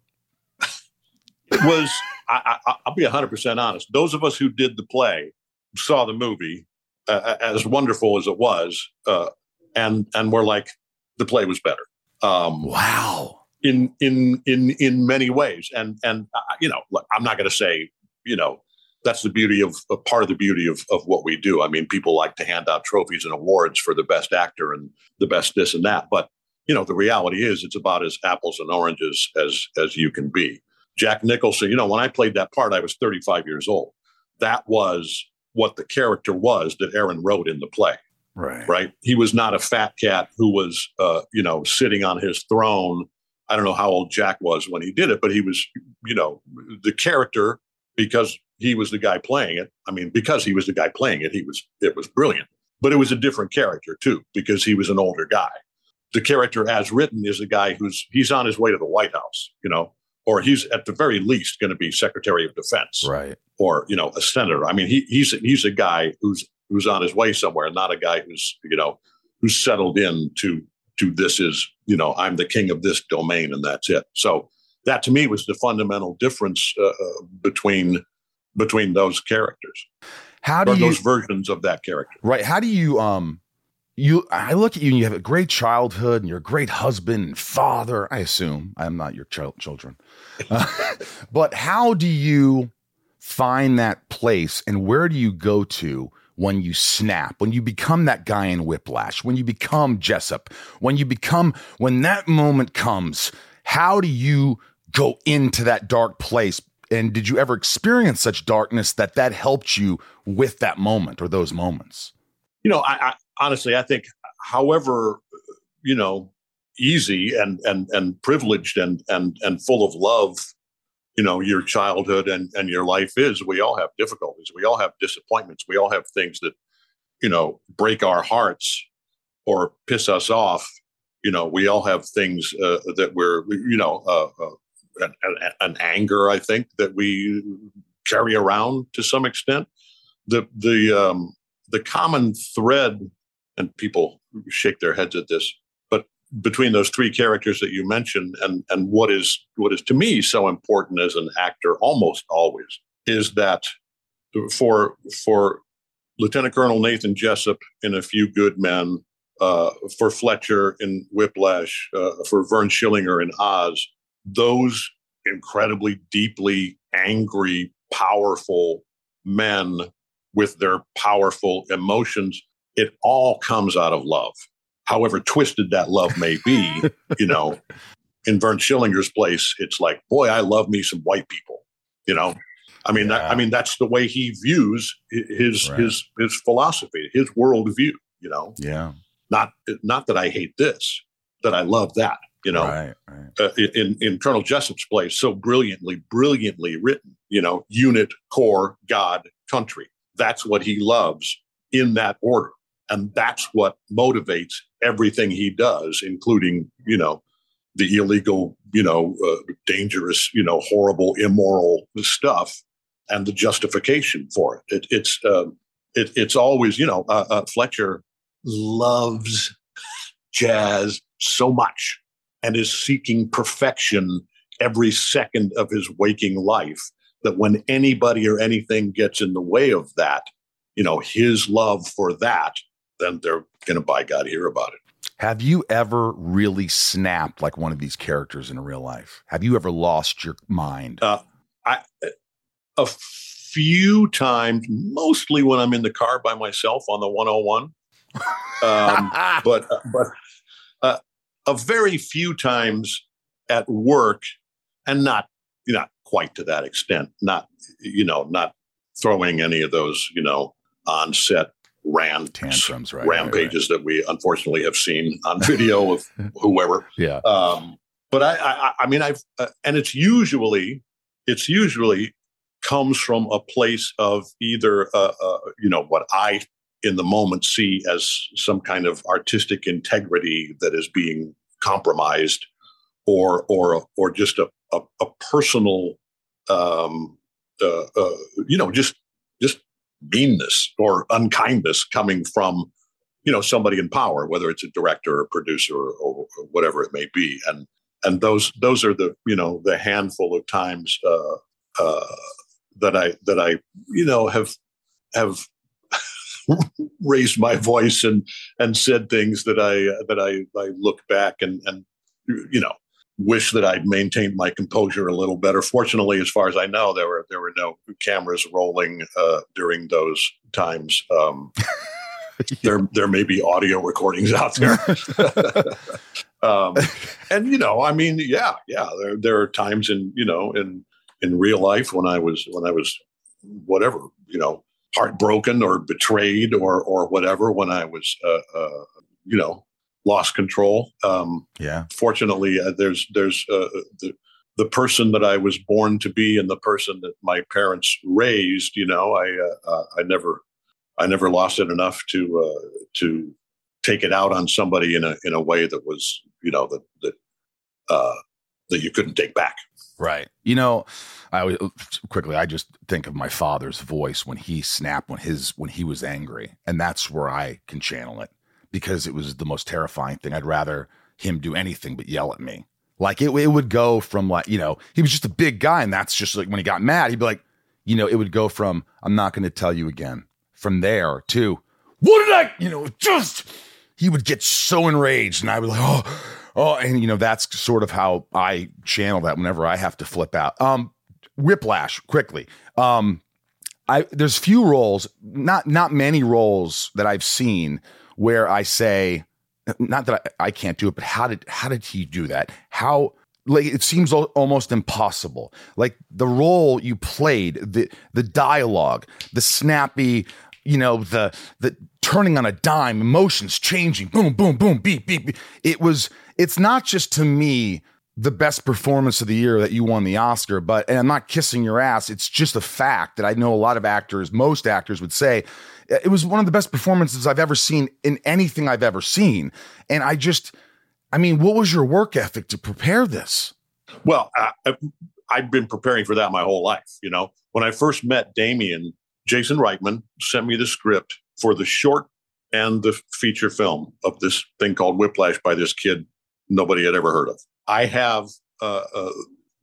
It was, I, I, I'll be one hundred percent honest. Those of us who did the play saw the movie, uh, as wonderful as it was, uh, and and were like, the play was better. Um, wow. In in in in many ways, and and uh, you know, look, I'm not going to say, you know, that's the beauty of, of part of the beauty of of what we do. I mean, people like to hand out trophies and awards for the best actor and the best this and that, but you know, the reality is it's about as apples and oranges as as you can be. Jack Nicholson, you know, when I played that part, I was thirty-five years old. That was what the character was that Aaron wrote in the play. Right, right. He was not a fat cat who was, uh, you know, sitting on his throne. I don't know how old Jack was when he did it, but he was, you know, the character, because he was the guy playing it. I mean, because he was the guy playing it, he was, it was brilliant, but it was a different character too, because he was an older guy. The character as written is a guy who's, he's on his way to the White House, you know, or he's at the very least going to be Secretary of Defense, right? Or, you know, a senator. I mean, he, he's, he's a guy who's, who's on his way somewhere, not a guy who's, you know, who's settled in to, to this is, you know, I'm the king of this domain and that's it. So that to me was the fundamental difference uh, between between those characters. How do or you, those versions of that character. Right. How do you, um, you, I look at you and you have a great childhood and you're a great husband and father, I assume. I'm not your child children, uh, but how do you find that place and where do you go to when you snap, when you become that guy in Whiplash, when you become Jessup, when you become, when that moment comes, how do you go into that dark place? And did you ever experience such darkness that that helped you with that moment or those moments? You know, I, I honestly, I think, however, you know, easy and and and privileged and and and full of love, you know, your childhood and, and your life is, we all have difficulties. We all have disappointments. We all have things that, you know, break our hearts or piss us off. You know, we all have things uh, that we're, you know, uh, uh, an, an anger, I think, that we carry around to some extent. The, the, um, the common thread, and people shake their heads at this, between those three characters that you mentioned and, and what is, what is to me so important as an actor almost always is that for for Lieutenant Colonel Nathan Jessup in A Few Good Men, uh, for Fletcher in Whiplash, uh, for Vern Schillinger in Oz, those incredibly deeply angry, powerful men with their powerful emotions, it all comes out of love. However twisted that love may be, you know, in Vern Schillinger's place, it's like, boy, I love me some white people, you know? I mean, yeah. that, I mean, that's the way he views his, right. his, his philosophy, his worldview, you know? Yeah. Not, not that I hate this, that I love that, you know, right, right. Uh, in, in Colonel Jessup's place, so brilliantly, brilliantly written, you know, unit, corps, God, country. That's what he loves in that order. And that's what motivates everything he does, including, you know, the illegal, you know, uh, dangerous, you know, horrible, immoral stuff, and the justification for it. it it's uh, it, it's always, you know, uh, uh, Fletcher loves jazz so much and is seeking perfection every second of his waking life that when anybody or anything gets in the way of that, you know, his love for that, then they're going to, by God, hear about it. Have you ever really snapped like one of these characters in real life? Have you ever lost your mind? Uh, I, a few times, mostly when I'm in the car by myself on the one oh one. Um, but but uh, a very few times at work, and not you know, quite to that extent. Not you know not throwing any of those you know on set. Rant, tantrums, right, rampages right, right. that we unfortunately have seen on video of whoever. Yeah. Um, but I, I, I mean, I've, uh, and it's usually, it's usually comes from a place of either, uh, uh, you know, what I in the moment see as some kind of artistic integrity that is being compromised, or, or, or just a, a, a personal, um, uh, uh, you know, just, just. meanness or unkindness coming from, you know, somebody in power, whether it's a director or producer or, or whatever it may be. And, and those, those are the, you know, the handful of times uh, uh, that I, that I, you know, have, have raised my voice and, and said things that I, uh, that I, I look back and, and, you know, wish that I'd maintained my composure a little better. Fortunately, as far as I know, there were there were no cameras rolling uh, during those times. Um, yeah. There there may be audio recordings out there, um, and you know, I mean, yeah, yeah. There there are times in you know in in real life when I was when I was whatever you know heartbroken or betrayed or or whatever when I was uh, uh, you know. lost control. Um, yeah. Fortunately, uh, there's there's uh, the the person that I was born to be and the person that my parents raised. You know, I uh, uh, I never I never lost it enough to uh, to take it out on somebody in a in a way that was you know that that uh, that you couldn't take back. Right. You know, I quickly, I just think of my father's voice when he snapped when his when he was angry, and that's where I can channel it. Because it was the most terrifying thing. I'd rather him do anything but yell at me. Like it, it would go from like, you know, he was just a big guy. And that's just like when he got mad, he'd be like, you know, it would go from, I'm not going to tell you again from there to what did I, you know, just, he would get so enraged and I would like, oh, oh. And you know, that's sort of how I channel that whenever I have to flip out. Um, Whiplash quickly. Um, I, there's few roles, not, not many roles that I've seen where I say, not that I, I can't do it, but how did how did he do that? How, like, it seems al- almost impossible. Like the role you played, the the dialogue, the snappy, you know, the the turning on a dime, emotions changing, boom, boom, boom, beep, beep, beep. It was, it's not just to me the best performance of the year that you won the Oscar, but, and I'm not kissing your ass, it's just a fact that I know a lot of actors, most actors would say, it was one of the best performances I've ever seen in anything I've ever seen. And I just, I mean, what was your work ethic to prepare this? Well, I, I've been preparing for that my whole life. You know, when I first met Damien, Jason Reitman sent me the script for the short and the feature film of this thing called Whiplash by this kid nobody had ever heard of. I have uh, uh,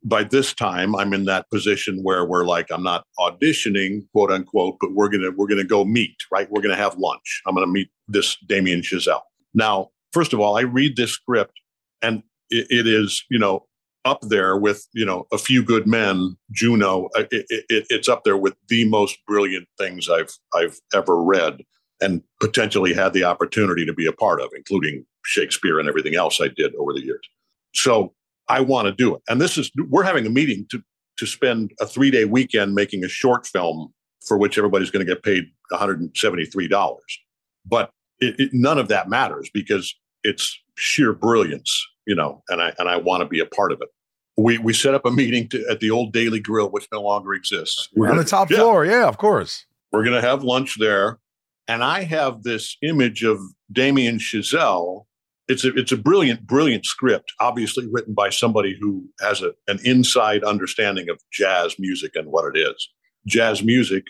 by this time, I'm in that position where we're like, I'm not auditioning, quote unquote, but we're gonna we're gonna go meet, right? We're gonna have lunch. I'm gonna meet this Damien Chazelle. Now, first of all, I read this script, and it, it is, you know, up there with, you know, A Few Good Men, Juno. It, it, it's up there with the most brilliant things I've I've ever read, and potentially had the opportunity to be a part of, including Shakespeare and everything else I did over the years. So I want to do it. And this is, we're having a meeting to to spend a three day weekend making a short film for which everybody's going to get paid one hundred seventy-three dollars. But it, it, none of that matters because it's sheer brilliance, you know, and I, and I want to be a part of it. We, we set up a meeting to, at the old Daily Grill, which no longer exists. We're on gonna, the top yeah, floor. Yeah, of course. We're going to have lunch there. And I have this image of Damien Chazelle. It's a, it's a brilliant, brilliant script, obviously written by somebody who has a, an inside understanding of jazz music and what it is. Jazz music,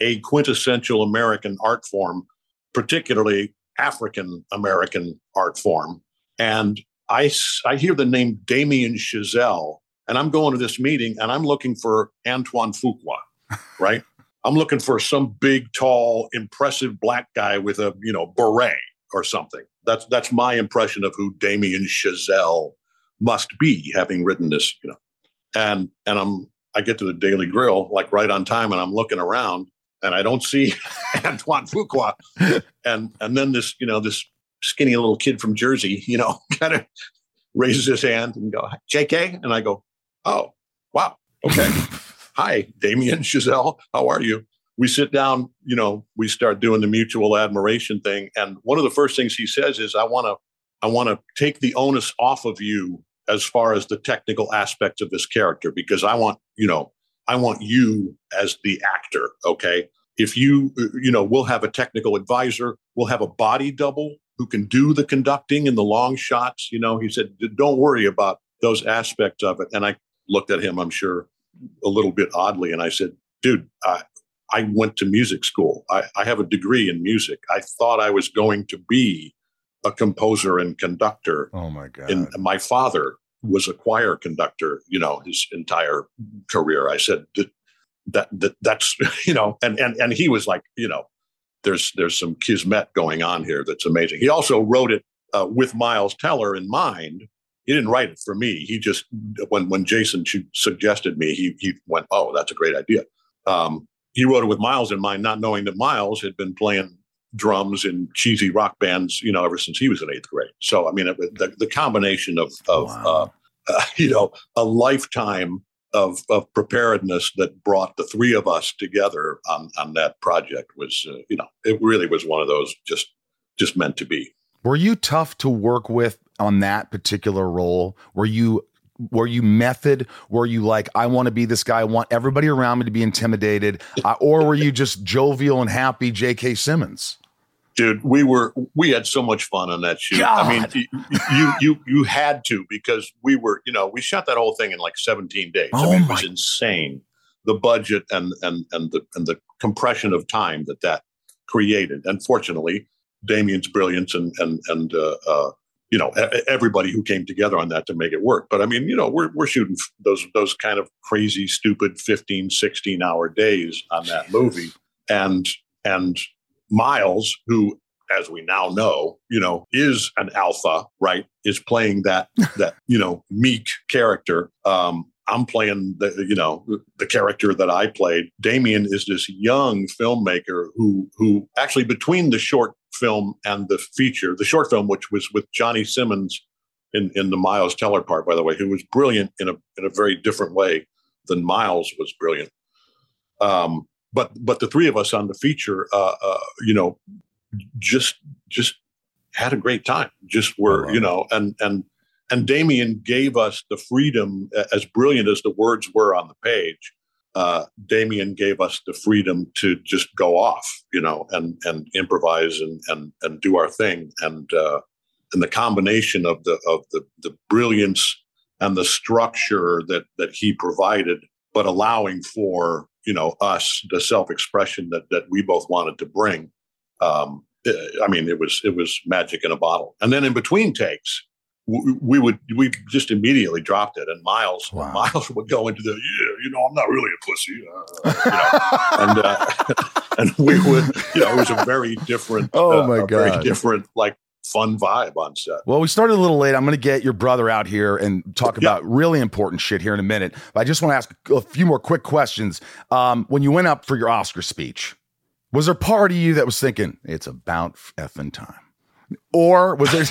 a quintessential American art form, particularly African-American art form. And I, I hear the name Damien Chazelle, and I'm going to this meeting, and I'm looking for Antoine Fuqua, right? I'm looking for some big, tall, impressive black guy with a, you know, beret or something. That's that's my impression of who Damien Chazelle must be, having written this, you know. And and I'm I get to the Daily Grill like right on time, and I'm looking around, and I don't see Antoine Fuqua, and and then this you know this skinny little kid from Jersey, you know, kind of raises his hand and go, J K, and I go, oh wow, okay, hi Damien Chazelle, how are you? We sit down, you know, we start doing the mutual admiration thing. And one of the first things he says is, I want to I want to take the onus off of you as far as the technical aspects of this character, because I want, you know, I want you as the actor. OK, if you, you know, we'll have a technical advisor, we'll have a body double who can do the conducting and the long shots. You know, he said, don't worry about those aspects of it. And I looked at him, I'm sure, a little bit oddly. And I said, dude, I. I went to music school. I, I have a degree in music. I thought I was going to be a composer and conductor. Oh my God. And my father was a choir conductor, you know, his entire career. I said that, that, that that's, you know, and, and, and he was like, you know, there's, there's some kismet going on here. That's amazing. He also wrote it uh, with Miles Teller in mind. He didn't write it for me. He just, when, when Jason suggested me, he, he went, oh, that's a great idea. Um, He wrote it with Miles in mind, not knowing that Miles had been playing drums in cheesy rock bands, you know, ever since he was in eighth grade. So, I mean, it, the, the combination of, of wow. uh, uh, you know, a lifetime of of preparedness that brought the three of us together on, on that project was, uh, you know, it really was one of those just just meant to be. Were you tough to work with on that particular role? Were you Were you method? Were you like, I want to be this guy, I want everybody around me to be intimidated? Uh, or were you just jovial and happy J K. Simmons? Dude, we were, we had so much fun on that shoot. God. I mean, you, you, you had to, because we were, you know, we shot that whole thing in like seventeen days. Oh, I mean, it was my- insane. The budget and, and, and the, and the compression of time that that created. And fortunately, Damien's brilliance and, and, and, uh, uh, you know, everybody who came together on that to make it work. But I mean, you know, we're we're shooting those those kind of crazy, stupid fifteen, sixteen hour days on that movie. And and Miles, who, as we now know, you know, is an alpha, right, is playing that, that you know, meek character. Um, I'm playing, the you know, the character that I played. Damien is this young filmmaker who who actually, between the short film and the feature, the short film, which was with Johnny Simmons in, in the Miles Teller part, by the way, who was brilliant in a in a very different way than Miles was brilliant. Um, but but the three of us on the feature, uh, uh, you know, just just had a great time. Just were, you know, and and and Damien gave us the freedom, as brilliant as the words were on the page. Uh, Damien gave us the freedom to just go off, you know, and and improvise and and and do our thing, and uh, and the combination of the of the the brilliance and the structure that that he provided, but allowing for, you know, us the self-expression that that we both wanted to bring. Um, I mean, it was it was magic in a bottle. And then in between takes, we would we just immediately dropped it, and Miles wow. Miles would go into the yeah, you know I'm not really a pussy, uh, you know, and uh, and we would you know it was a very different oh uh, my god very different like fun vibe on set. Well, we started a little late. I'm going to get your brother out here and talk about yeah. really important shit here in a minute. But I just want to ask a few more quick questions. Um, when you went up for your Oscar speech, was there part of you that was thinking it's about effing time? Or was there,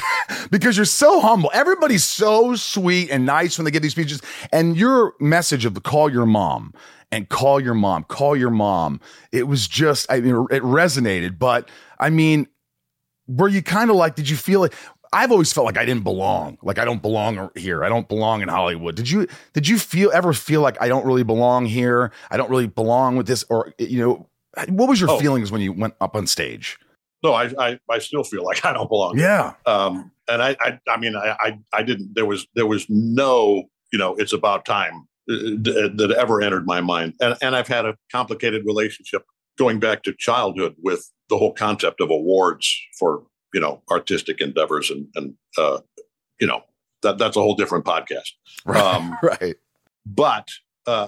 because you're so humble, everybody's so sweet and nice when they give these speeches, and your message of the call your mom and call your mom, call your mom. It was just, I mean, it resonated, but I mean, were you kind of like, did you feel like, I've always felt like I didn't belong. Like I don't belong here. I don't belong in Hollywood. Did you, did you feel ever feel like I don't really belong here? I don't really belong with this, or, you know, what was your oh. feelings when you went up on stage? No, I, I I still feel like I don't belong. Yeah. Um, and I I, I mean, I, I I didn't there was there was no, you know, it's about time that, that ever entered my mind. And, and I've had a complicated relationship going back to childhood with the whole concept of awards for, you know, artistic endeavors. And, and uh, you know, that that's a whole different podcast. Right. Um, right. But uh,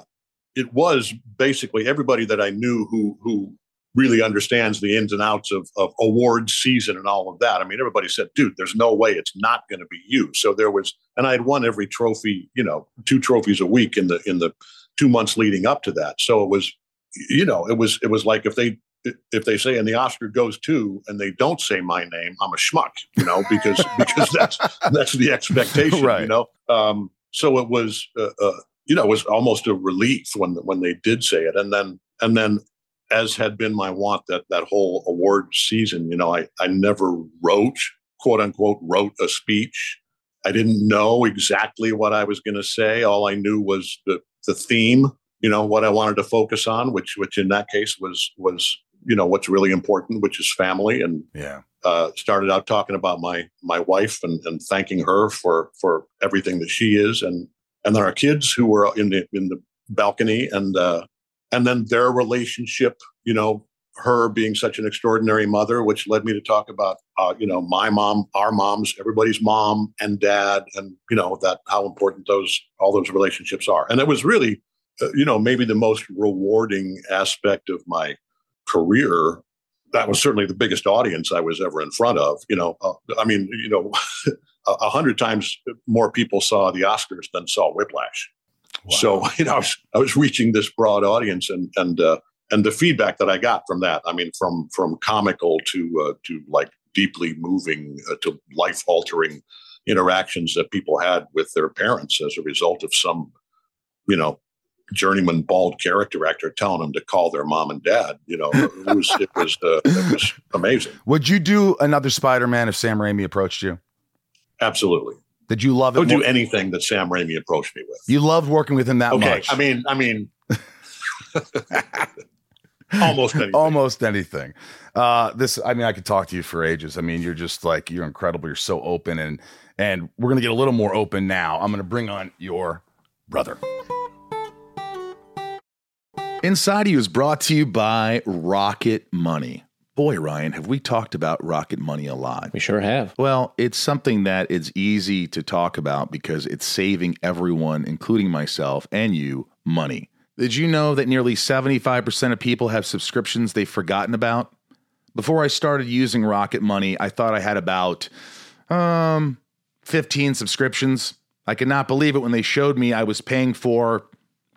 it was basically everybody that I knew who who. really understands the ins and outs of, of award season and all of that. I mean, everybody said, dude, there's no way it's not going to be you. So there was, and I had won every trophy, you know, two trophies a week in the, in the two months leading up to that. So it was, you know, it was, it was like, if they, if they say, and the Oscar goes to, and they don't say my name, I'm a schmuck, you know, because, because that's, that's the expectation, right. you know? Um, so it was, uh, uh, you know, it was almost a relief when, when they did say it. And then, and then, as had been my want that that whole award season, you know, I, I never wrote, quote unquote, wrote a speech. I didn't know exactly what I was going to say. All I knew was the, the theme, you know, what I wanted to focus on, which, which in that case was, was, you know, what's really important, which is family. And yeah, uh, started out talking about my, my wife and, and thanking her for, for everything that she is. And, and then our kids who were in the, in the balcony, and, uh, and then their relationship, you know, her being such an extraordinary mother, which led me to talk about, uh, you know, my mom, our moms, everybody's mom and dad, and, you know, that how important those, all those relationships are. And it was really, uh, you know, maybe the most rewarding aspect of my career. That was certainly the biggest audience I was ever in front of, you know, uh, I mean, you know, a hundred times more people saw the Oscars than saw Whiplash. Wow. So, you know, I was, I was reaching this broad audience, and and uh, and the feedback that I got from that, I mean, from from comical to uh, to like deeply moving uh, to life altering interactions that people had with their parents as a result of some, you know, journeyman bald character actor telling them to call their mom and dad. You know, it was it was uh, it was amazing. Would you do another Spider-Man if Sam Raimi approached you? Absolutely. Did you love it? Don't do anything that Sam Raimi approached me with. You loved working with him that okay. much. I mean, I mean, almost anything. Almost anything. Uh, this, I mean, I could talk to you for ages. I mean, you're just like, you're incredible. You're so open, and and we're going to get a little more open now. I'm going to bring on your brother. Inside of You is brought to you by Rocket Money. Boy, Ryan, have we talked about Rocket Money a lot? We sure have. Well, it's something that it's easy to talk about because it's saving everyone, including myself and you, money. Did you know that nearly seventy-five percent of people have subscriptions they've forgotten about? Before I started using Rocket Money, I thought I had about um, fifteen subscriptions. I could not believe it when they showed me I was paying for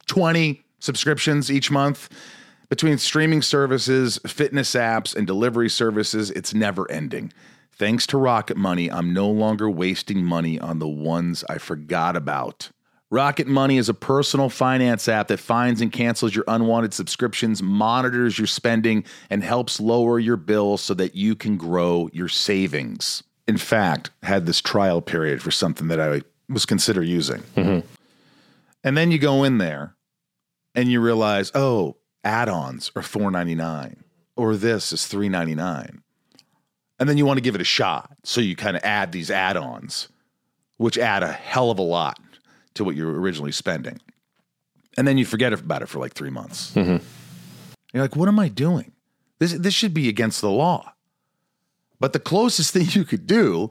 twenty subscriptions each month. Between streaming services, fitness apps, and delivery services, it's never ending. Thanks to Rocket Money, I'm no longer wasting money on the ones I forgot about. Rocket Money is a personal finance app that finds and cancels your unwanted subscriptions, monitors your spending, and helps lower your bills so that you can grow your savings. In fact, I had this trial period for something that I was consider using. Mm-hmm. And then you go in there and you realize, oh, add-ons are four ninety-nine, or this is three ninety-nine, and then you want to give it a shot, so you kind of add these add-ons, which add a hell of a lot to what you're originally spending, and then you forget about it for like three months. Mm-hmm. You're like, "What am I doing? This this should be against the law." But the closest thing you could do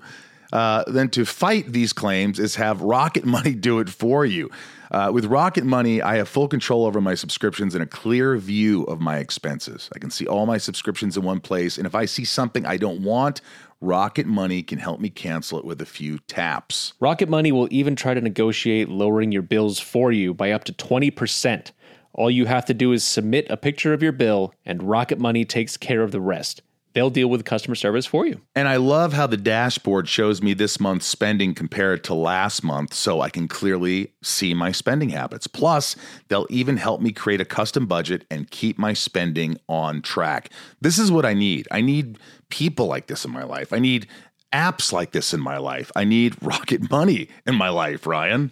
uh, than to fight these claims is have Rocket Money do it for you. Uh, with Rocket Money, I have full control over my subscriptions and a clear view of my expenses. I can see all my subscriptions in one place, and if I see something I don't want, Rocket Money can help me cancel it with a few taps. Rocket Money will even try to negotiate lowering your bills for you by up to twenty percent. All you have to do is submit a picture of your bill, and Rocket Money takes care of the rest. They'll deal with customer service for you. And I love how the dashboard shows me this month's spending compared to last month, so I can clearly see my spending habits. Plus, they'll even help me create a custom budget and keep my spending on track. This is what I need. I need people like this in my life. I need apps like this in my life. I need Rocket Money in my life, Ryan.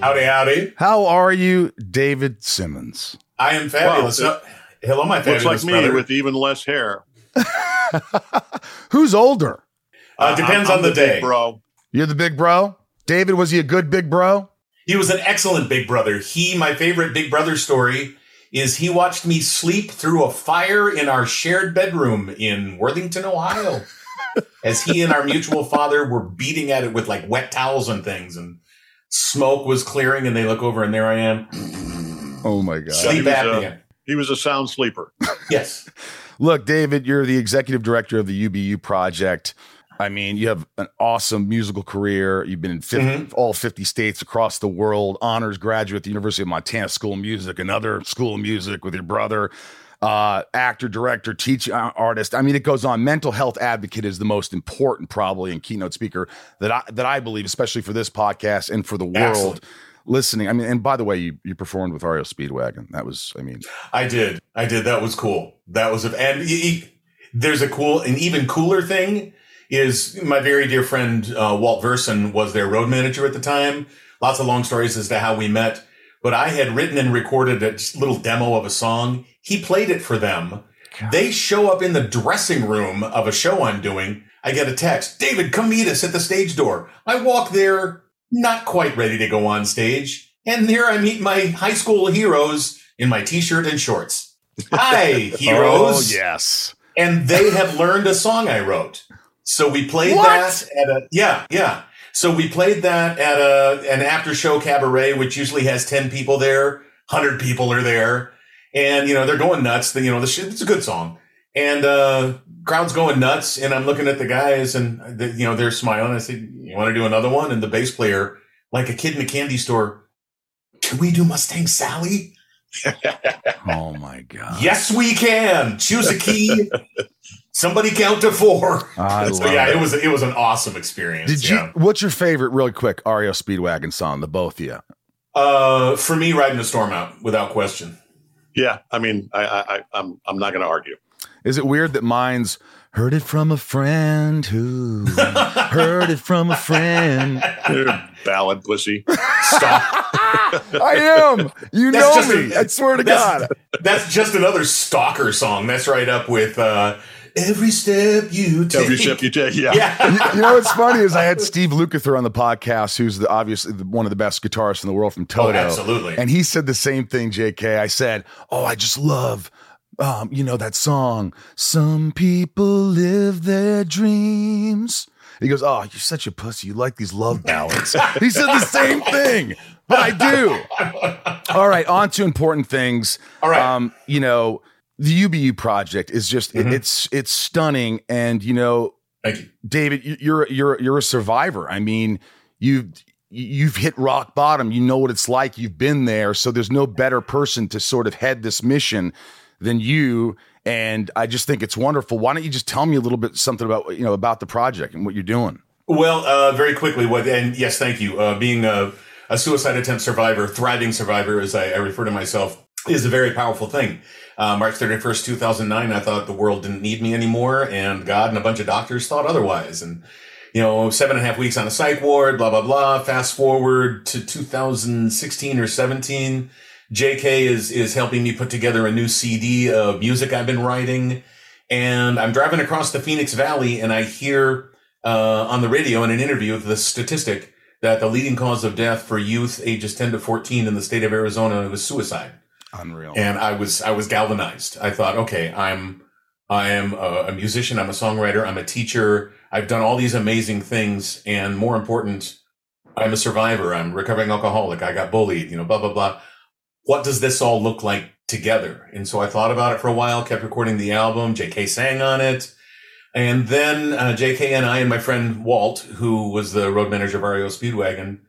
Howdy, howdy. How are you, David Simmons? I am fabulous. Wow. Hello, my fabulous brother. Looks like brother. Me with even less hair. Who's older? Uh, depends I'm, I'm on the, the day. Big bro. You're the big bro? David, was he a good big bro? He was an excellent big brother. He, my favorite big brother story is he watched me sleep through a fire in our shared bedroom in Worthington, Ohio, as he and our mutual father were beating at it with like wet towels and things, and smoke was clearing, and they look over, and there I am. Oh, my God. Sleep yeah, he, was a, he was a sound sleeper. Yes. Look, David, you're the executive director of the U B U Project. I mean, you have an awesome musical career. You've been in fifty, mm-hmm. all fifty states across the world, honors graduate at the University of Montana School of Music, another School of Music with your brother, uh, actor, director, teacher, artist. I mean, it goes on. Mental health advocate is the most important, probably, and keynote speaker that I, that I believe, especially for this podcast and for the world Excellent. Listening. I mean, and by the way, you, you performed with Ario Speedwagon. That was, I mean, I did, I did. That was cool. That was, a, and he, he, there's a cool, an even cooler thing is my very dear friend, uh, Walt Verson was their road manager at the time. Lots of long stories as to how we met, but I had written and recorded a little demo of a song. He played it for them. God. They show up in the dressing room of a show I'm doing. I get a text, David, come meet us at the stage door. I walk there, not quite ready to go on stage. And there I meet my high school heroes in my T-shirt and shorts. Hi, heroes. Oh, yes. And they have learned a song I wrote. So we played what? that at a, yeah, yeah. So we played that at a an after-show cabaret, which usually has ten people there. one hundred people are there. And, you know, they're going nuts. The, you know, the shit, it's a good song. And uh crowd's going nuts. And I'm looking at the guys and, the, you know, they're smiling. I said, you want to do another one? And the bass player, like a kid in a candy store, can we do Mustang Sally? Oh, my God. Yes, we can. Choose a key. Somebody count to four. I so, love yeah, it. it was it was an awesome experience. Did yeah. you? What's your favorite, really quick, Ario Speedwagon song, the both of you? Uh, for me, Riding the Storm Out, without question. Yeah, I mean, I, I, I'm I'm not going to argue. Is it weird that mine's heard it from a friend who heard it from a friend? Ballad pussy. Stop. I am. You that's know me. A, I swear to God. That's just another stalker song. That's right up with... Uh, Every step you take. Every step you take, yeah. yeah. you, you know what's funny is I had Steve Lukather on the podcast, who's the, obviously the, one of the best guitarists in the world from Toto. Oh, absolutely. And he said the same thing, J K. I said, oh, I just love, um, you know, that song. Some people live their dreams. He goes, oh, you're such a pussy. You like these love ballads. He said the same thing, but I do. All right, on to important things. All right. Um, you know. The U B U project is just mm-hmm. it's it's stunning, and you know, Thank you. David, you're you're you're a survivor. I mean, you've you've hit rock bottom. You know what it's like. You've been there, so there's no better person to sort of head this mission than you. And I just think it's wonderful. Why don't you just tell me a little bit something about you know about the project and what you're doing? Well, uh, very quickly, what and yes, thank you. Uh, being a, a suicide attempt survivor, thriving survivor, as I, I refer to myself, is a very powerful thing. Uh, March thirty-first, two thousand nine, I thought the world didn't need me anymore, and God and a bunch of doctors thought otherwise. And you know, seven and a half weeks on a psych ward, blah, blah, blah. Fast forward to two thousand sixteen or seventeen. J K is, is helping me put together a new C D of music I've been writing. And I'm driving across the Phoenix Valley and I hear, uh, on the radio in an interview, the statistic that the leading cause of death for youth ages ten to fourteen in the state of Arizona was suicide. Unreal. And I was, I was galvanized. I thought, okay, I'm, I am a musician. I'm a songwriter. I'm a teacher. I've done all these amazing things. And more important, I'm a survivor. I'm a recovering alcoholic. I got bullied, you know, blah, blah, blah. What does this all look like together? And so I thought about it for a while, kept recording the album. J K sang on it. And then uh, J K and I and my friend Walt, who was the road manager of R E O Speedwagon,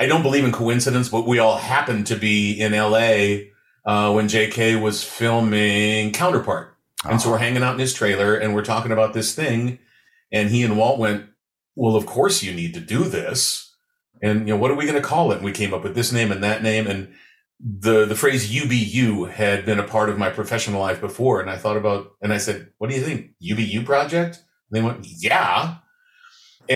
I don't believe in coincidence, but we all happened to be in L A uh, when J K was filming Counterpart. And so we're hanging out in his trailer and we're talking about this thing. And he and Walt went, well, of course you need to do this. And, you know, what are we going to call it? And we came up with this name and that name. And the, the phrase U B U had been a part of my professional life before. And I thought about, and I said, what do you think? U B U Project? And they went, yeah.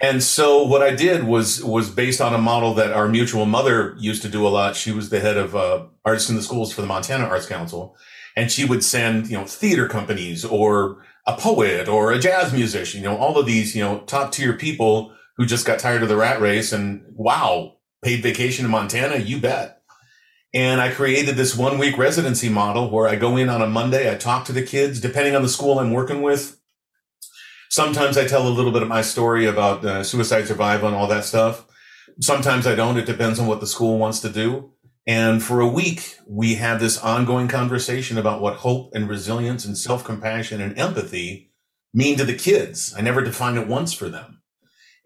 And so what I did was, was based on a model that our mutual mother used to do a lot. She was the head of uh, Artists in the Schools for the Montana Arts Council. And she would send, you know, theater companies or a poet or a jazz musician, you know, all of these, you know, top tier people who just got tired of the rat race and wow, paid vacation to Montana. You bet. And I created this one week residency model where I go in on a Monday. I talk to the kids, depending on the school I'm working with. Sometimes I tell a little bit of my story about uh, suicide survival and all that stuff. Sometimes I don't. It depends on what the school wants to do. And for a week, we had this ongoing conversation about what hope and resilience and self-compassion and empathy mean to the kids. I never defined it once for them.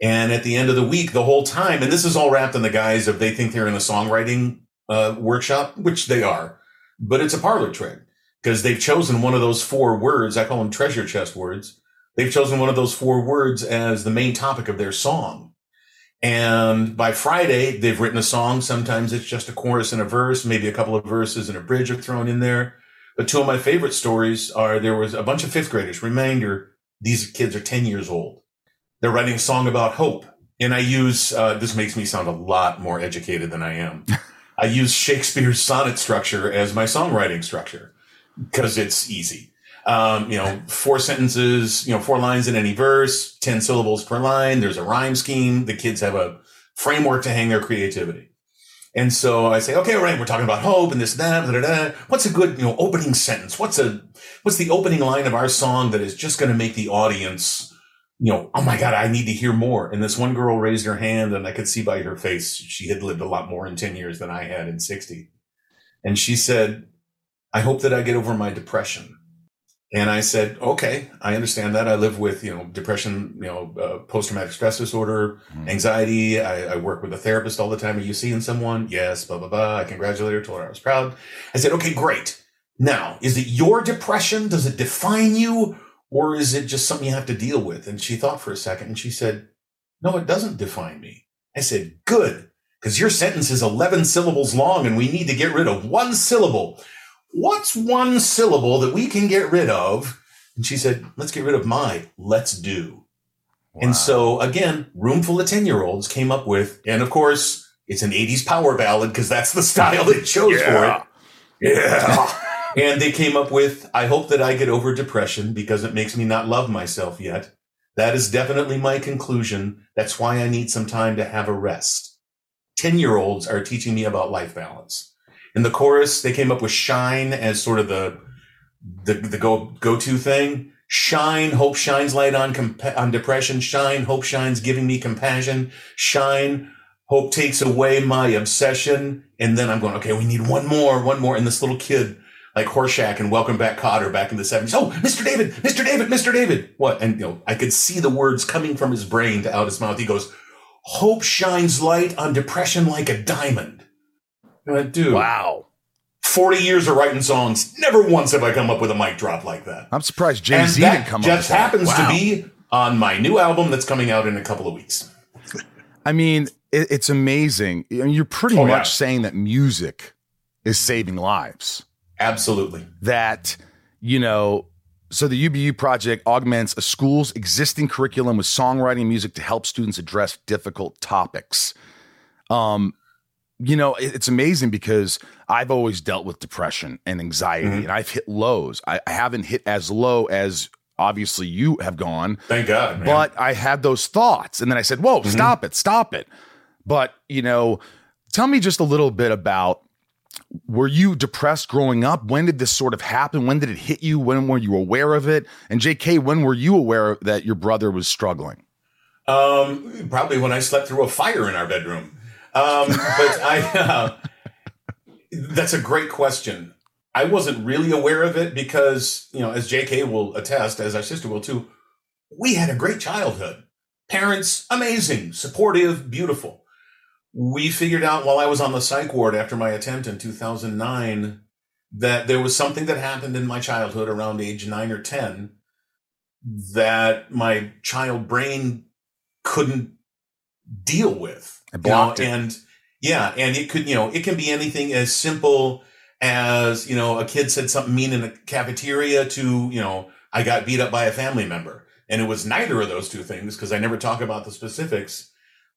And at the end of the week, the whole time, and this is all wrapped in the guise of they think they're in a songwriting uh, workshop, which they are, but it's a parlor trick because they've chosen one of those four words. I call them treasure chest words. They've chosen one of those four words as the main topic of their song. And by Friday, they've written a song. Sometimes it's just a chorus and a verse, maybe a couple of verses and a bridge are thrown in there. But two of my favorite stories are there was a bunch of fifth graders. Reminder, these kids are ten years old. They're writing a song about hope. And I use, uh, this makes me sound a lot more educated than I am. I use Shakespeare's sonnet structure as my songwriting structure because it's easy. Um, you know, four sentences, you know, four lines in any verse, ten syllables per line. There's a rhyme scheme. The kids have a framework to hang their creativity. And so I say, okay, all right, we're talking about hope and this, that, da, da, da. What's a good, you know, opening sentence? What's a, what's the opening line of our song that is just going to make the audience, you know, oh my God, I need to hear more. And this one girl raised her hand and I could see by her face, she had lived a lot more in ten years than I had in sixty. And she said, I hope that I get over my depression. And I said, okay, I understand that. I live with, you know, depression, you know, uh, post-traumatic stress disorder, mm-hmm. anxiety. I, I work with a therapist all the time. Are you seeing someone? Yes, blah, blah, blah. I congratulated her, told her I was proud. I said, okay, great. Now, is it your depression? Does it define you? Or is it just something you have to deal with? And she thought for a second and she said, no, it doesn't define me. I said, good, because your sentence is eleven syllables long and we need to get rid of one syllable. What's one syllable that we can get rid of? And she said, let's get rid of my, let's do. Wow. And so again, room full of ten year olds came up with, and of course it's an eighties power ballad because that's the style they chose yeah. for it. Yeah. And they came up with, I hope that I get over depression because it makes me not love myself yet. That is definitely my conclusion. That's why I need some time to have a rest. ten year olds are teaching me about life balance. In the chorus, they came up with shine as sort of the, the, the go, go-to thing. Shine, hope shines light on, compa- on depression. Shine, hope shines giving me compassion. Shine, hope takes away my obsession. And then I'm going, okay, we need one more, one more. And this little kid, like Horshack and Welcome Back Cotter back in the seventies. Oh, Mister David, Mister David, Mister David. What? And, you know, I could see the words coming from his brain to out his mouth. He goes, hope shines light on depression like a diamond. Dude, wow. forty years of writing songs. Never once have I come up with a mic drop like that. I'm surprised Jay-Z didn't come up with that. Just happens wow. to be on my new album that's coming out in a couple of weeks. I mean, it, it's amazing. You're pretty oh, much yeah. saying that music is saving lives. Absolutely. That, you know, So the U B U Project augments a school's existing curriculum with songwriting and music to help students address difficult topics. Um, you know, it, it's amazing because I've always dealt with depression and anxiety, mm-hmm. and I've hit lows. I, I haven't hit as low as obviously you have gone. Thank God. Man. But I had those thoughts, and then I said, whoa, mm-hmm. stop it, stop it. But, you know, tell me just a little bit about, were you depressed growing up? When did this sort of happen? When did it hit you? When were you aware of it? And J K, when were you aware that your brother was struggling? Um, probably when I slept through a fire in our bedroom. Um, but I, uh, that's a great question. I wasn't really aware of it because, you know, as J K will attest, as our sister will too, we had a great childhood. Parents, amazing, supportive, beautiful. We figured out while I was on the psych ward after my attempt in two thousand nine that there was something that happened in my childhood around age nine or ten that my child brain couldn't deal with. I blocked it. And yeah, and it could, you know, it can be anything as simple as, you know, a kid said something mean in the cafeteria to, you know, I got beat up by a family member. And it was neither of those two things because I never talk about the specifics.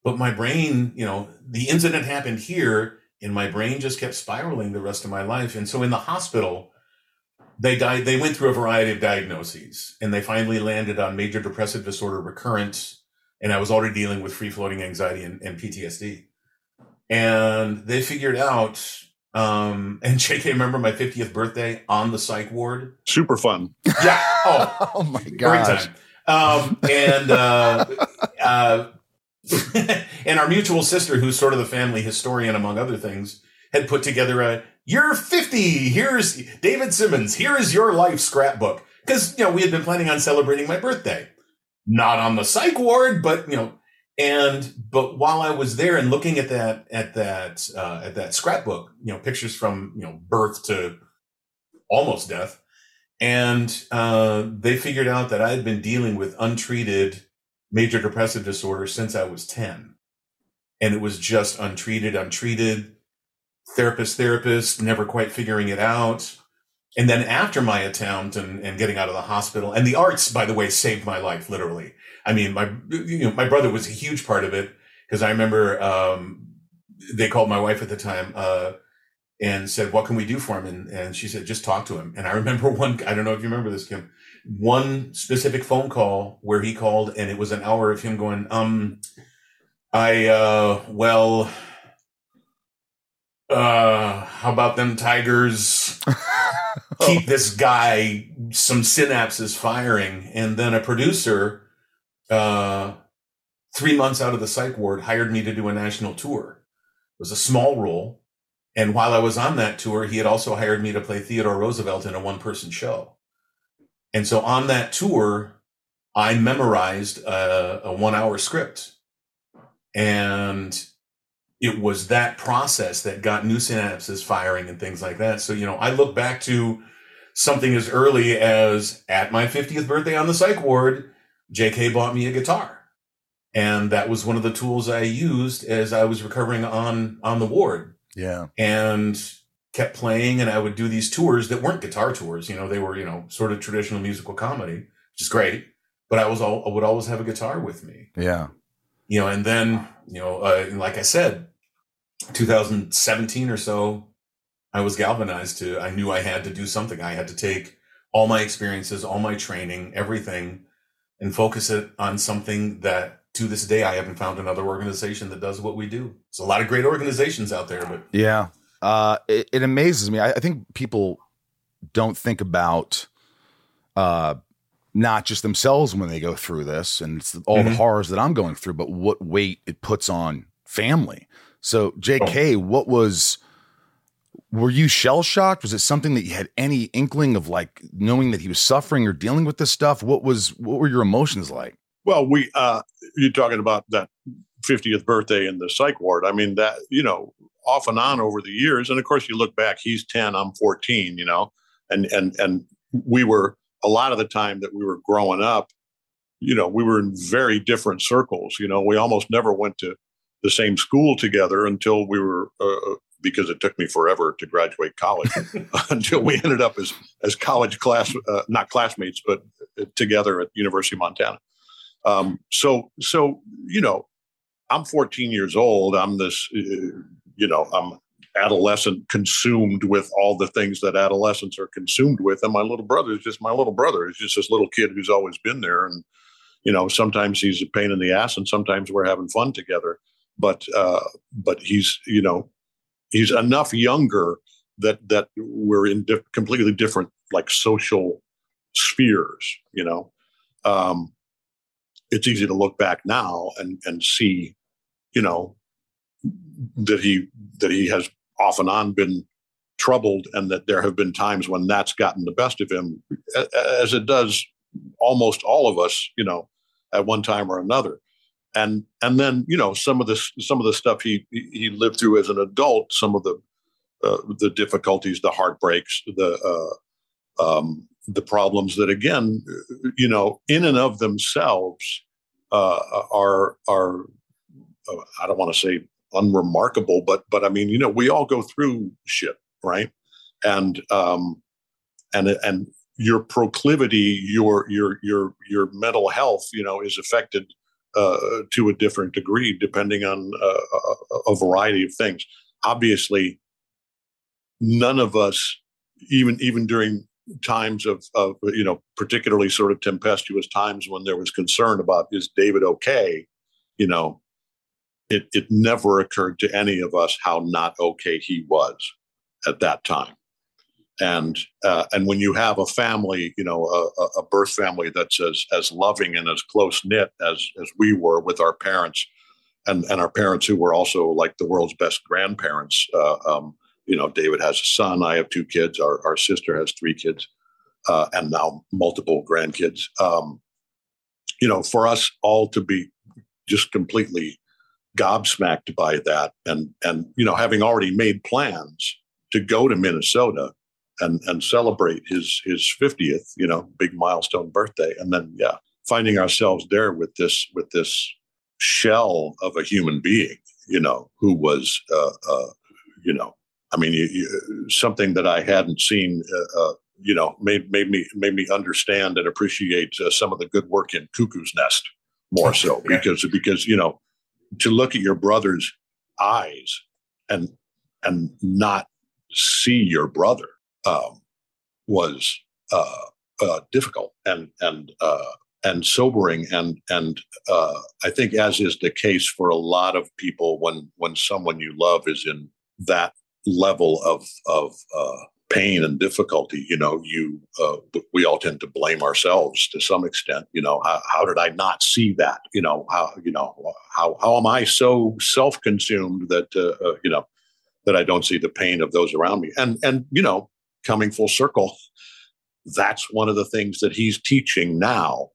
But my brain, you know, the incident happened here and my brain just kept spiraling the rest of my life. And so in the hospital, they died. They went through a variety of diagnoses and they finally landed on major depressive disorder recurrence. And I was already dealing with free floating anxiety and, and P T S D. And they figured out, um, and J K, remember my fiftieth birthday on the psych ward? Super fun. Yeah. Oh, oh my gosh. Great time. Um, and, uh, uh, and our mutual sister, who's sort of the family historian, among other things, had put together a, you're fifty, here's David Simmons, here is your life scrapbook. Because, you know, we had been planning on celebrating my birthday. Not on the psych ward, but, you know, and, but while I was there and looking at that, at that, uh, at that scrapbook, you know, pictures from, you know, birth to almost death. And uh, they figured out that I had been dealing with untreated major depressive disorder since I was ten. And it was just untreated, untreated, therapist, therapist, never quite figuring it out. And then after my attempt and, and getting out of the hospital, and the arts, by the way, saved my life, literally. I mean, my you know, my brother was a huge part of it because I remember um, they called my wife at the time uh, and said, what can we do for him? And, and she said, just talk to him. And I remember one, I don't know if you remember this, Kim, one specific phone call where he called and it was an hour of him going, um, I, uh, well, uh, how about them Tigers? Keep this guy, some synapses firing. And then a producer, uh, three months out of the psych ward hired me to do a national tour. It was a small role. And while I was on that tour, he had also hired me to play Theodore Roosevelt in a one person show. And so on that tour, I memorized a, a one-hour script. And it was that process that got new synapses firing and things like that. So, you know, I look back to something as early as at my fiftieth birthday on the psych ward, J K bought me a guitar. And that was one of the tools I used as I was recovering on, on the ward. Yeah. And kept playing, and I would do these tours that weren't guitar tours. You know, they were, you know, sort of traditional musical comedy, which is great. But I was all, I would always have a guitar with me. Yeah. You know, and then, you know, uh, like I said, two thousand seventeen or so, I was galvanized to, I knew I had to do something. I had to take all my experiences, all my training, everything, and focus it on something that to this day, I haven't found another organization that does what we do. There's a lot of great organizations out there, but yeah. Uh, it, it amazes me. I, I think people don't think about uh, not just themselves when they go through this and it's all mm-hmm. the horrors that I'm going through, but what weight it puts on family. So J K, oh. what was, were you shell shocked? Was it something that you had any inkling of, like knowing that he was suffering or dealing with this stuff? What was, what were your emotions like? Well, we, uh, you're talking about that fiftieth birthday in the psych ward. I mean that, you know, off and on over the years. And of course you look back, he's ten, I'm fourteen, you know, and, and, and we were a lot of the time that we were growing up, you know, we were in very different circles. You know, we almost never went to the same school together until we were uh, because it took me forever to graduate college until we ended up as as college class, uh, not classmates, but together at University of Montana. Um, so, so, you know, I'm fourteen years old. I'm this, uh, you know, I'm adolescent consumed with all the things that adolescents are consumed with. And my little brother is just my little brother. It's just this little kid who's always been there. And, you know, sometimes he's a pain in the ass and sometimes we're having fun together. But, uh, but he's, you know, he's enough younger that, that we're in diff- completely different, like, social spheres, you know. Um, it's easy to look back now and, and see, you know, that he, that he has off and on been troubled, and that there have been times when that's gotten the best of him, as it does almost all of us, you know, at one time or another. And and then, you know, some of this, some of the stuff he he lived through as an adult, some of the uh, the difficulties, the heartbreaks, the uh, um, the problems that, again, you know, in and of themselves uh, are are uh, I don't want to say unremarkable, but but I mean, you know, we all go through shit, right? And um, and and your proclivity, your your your your mental health, you know, is affected Uh, to a different degree, depending on uh, a, a variety of things. Obviously, none of us, even even during times of, of, you know, particularly sort of tempestuous times when there was concern about, is David okay? You know, it, it never occurred to any of us how not okay he was at that time. And uh, and when you have a family, you know, a, a birth family that's as as loving and as close knit as as we were with our parents, and and our parents who were also like the world's best grandparents. Uh, um, you know, David has a son. I have two kids. Our our sister has three kids, uh, and now multiple grandkids. Um, you know, for us all to be just completely gobsmacked by that, and and you know, having already made plans to go to Minnesota and and celebrate his his fiftieth, you know, big milestone birthday. And then, yeah, finding ourselves there with this with this shell of a human being, you know, who was, uh, uh, you know, I mean, you, you, something that I hadn't seen, uh, uh, you know, made made me made me understand and appreciate uh, some of the good work in Cuckoo's Nest more so, okay. because because, you know, to look at your brother's eyes and and not see your brother Um, was uh, uh, difficult and and uh, and sobering, and and uh, I think, as is the case for a lot of people, when when someone you love is in that level of of uh, pain and difficulty, you know, you uh, we all tend to blame ourselves to some extent. You know, how, how did I not see that? You know, how you know how how am I so self-consumed that uh, uh, you know, that I don't see the pain of those around me? And and you know, coming full circle, that's one of the things that he's teaching now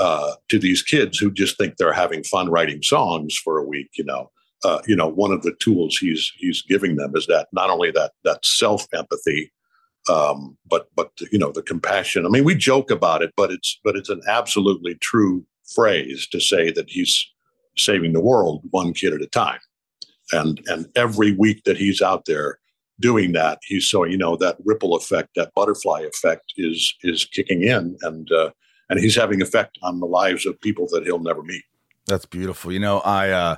uh, to these kids who just think they're having fun writing songs for a week. You know, uh, you know, one of the tools he's he's giving them is that not only that that self empathy, um, but but you know, the compassion. I mean, we joke about it, but it's but it's an absolutely true phrase to say that he's saving the world one kid at a time, and and every week that he's out there doing that, he's so, you know, that ripple effect, that butterfly effect is is kicking in, and uh, and he's having effect on the lives of people that he'll never meet. That's beautiful. You know, I, uh,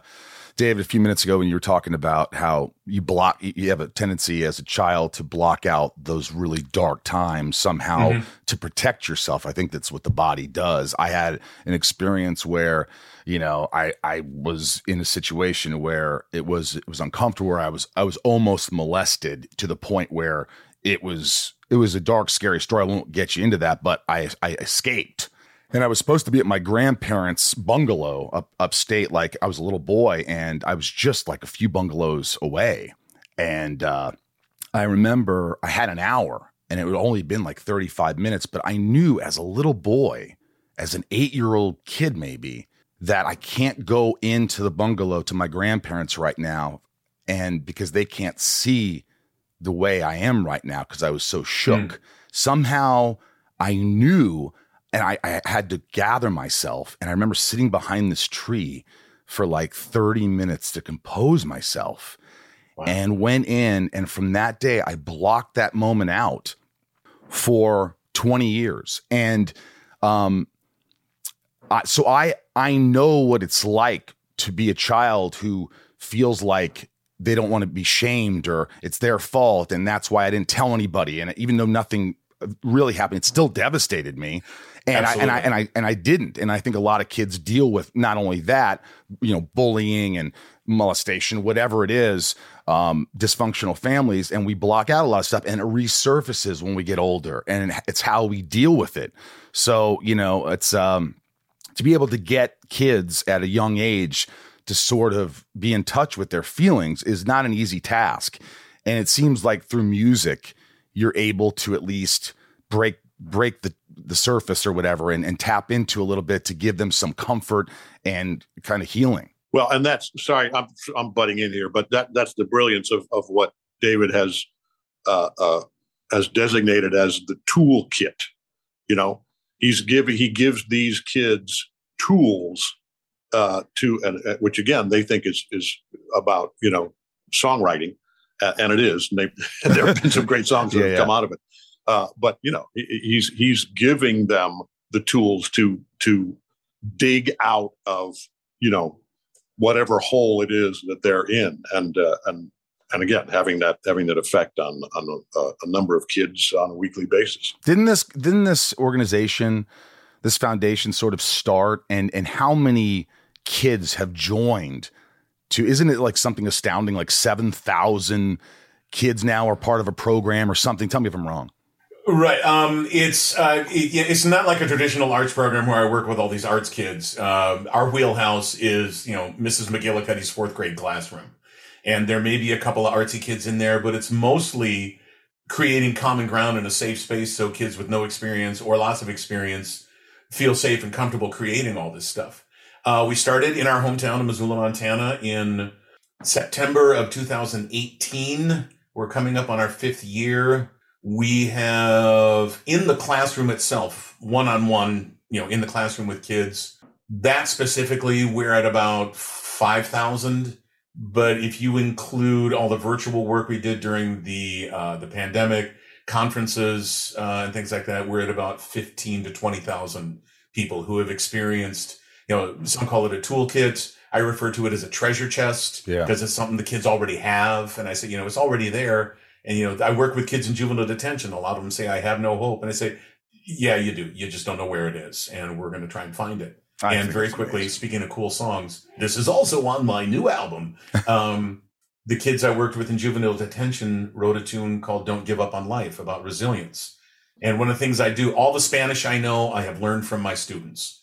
David, a few minutes ago when you were talking about how you block, you have a tendency as a child to block out those really dark times somehow mm-hmm. to protect yourself. I think that's what the body does. I had an experience where, you know, I, I was in a situation where it was, it was uncomfortable, where I was, I was almost molested to the point where it was, it was a dark, scary story. I won't get you into that, but I, I escaped, and I was supposed to be at my grandparents' bungalow up upstate. Like, I was a little boy and I was just like a few bungalows away. And, uh, I remember I had an hour and it would only been like thirty-five minutes, but I knew as a little boy, as an eight year old kid, maybe, that I can't go into the bungalow to my grandparents right now, and because they can't see the way I am right now, because I was so shook. Mm. Somehow I knew, and I, I had to gather myself. And I remember sitting behind this tree for like thirty minutes to compose myself. Wow. And went in. And from that day, I blocked that moment out for twenty years. And um, I, so I, I know what it's like to be a child who feels like they don't want to be shamed or it's their fault. And that's why I didn't tell anybody. And even though nothing really happened, it still devastated me. And I, and I, and I, and I didn't. And I think a lot of kids deal with not only that, you know, bullying and molestation, whatever it is, um, dysfunctional families. And we block out a lot of stuff and it resurfaces when we get older and it's how we deal with it. So, you know, it's, um, to be able to get kids at a young age to sort of be in touch with their feelings is not an easy task. And it seems like through music, you're able to at least break, break the, the surface or whatever, and, and tap into a little bit to give them some comfort and kind of healing. Well, and that's, sorry, I'm, I'm butting in here, but that that's the brilliance of, of what David has, uh, uh, has designated as the toolkit. You know, he's giving, he gives these kids tools, uh, to, and, uh, which again, they think is, is about, you know, songwriting, uh, and it is, and, and there have been some great songs that yeah, have yeah. come out of it. Uh, but you know, he's, he's giving them the tools to, to dig out of, you know, whatever hole it is that they're in. And, uh, and, and again, having that, having that effect on, on a, a number of kids on a weekly basis. Didn't this, didn't this organization, this foundation sort of start and, and how many kids have joined to, isn't it like something astounding, like seven thousand kids now are part of a program or something? Tell me if I'm wrong. Right. Um, it's uh, it, it's not like a traditional arts program where I work with all these arts kids. Uh, our wheelhouse is, you know, Missus McGillicuddy's fourth grade classroom. And there may be a couple of artsy kids in there, but it's mostly creating common ground in a safe space so kids with no experience or lots of experience feel safe and comfortable creating all this stuff. Uh, we started in our hometown of Missoula, Montana in September of two thousand eighteen. We're coming up on our fifth year. We have in the classroom itself, one-on-one, you know, in the classroom with kids, that specifically we're at about five thousand. But if you include all the virtual work we did during the uh, the pandemic, conferences uh, and things like that, we're at about fifteen to twenty thousand people who have experienced, you know, some call it a toolkit. I refer to it as a treasure chest because yeah. it's something the kids already have. And I say, you know, it's already there. And, you know, I work with kids in juvenile detention. A lot of them say, I have no hope. And I say, yeah, you do. You just don't know where it is. And we're going to try and find it. I and very quickly, amazing. Speaking of cool songs, this is also on my new album. Um, the kids I worked with in juvenile detention wrote a tune called Don't Give Up on Life about resilience. And one of the things I do, all the Spanish I know, I have learned from my students.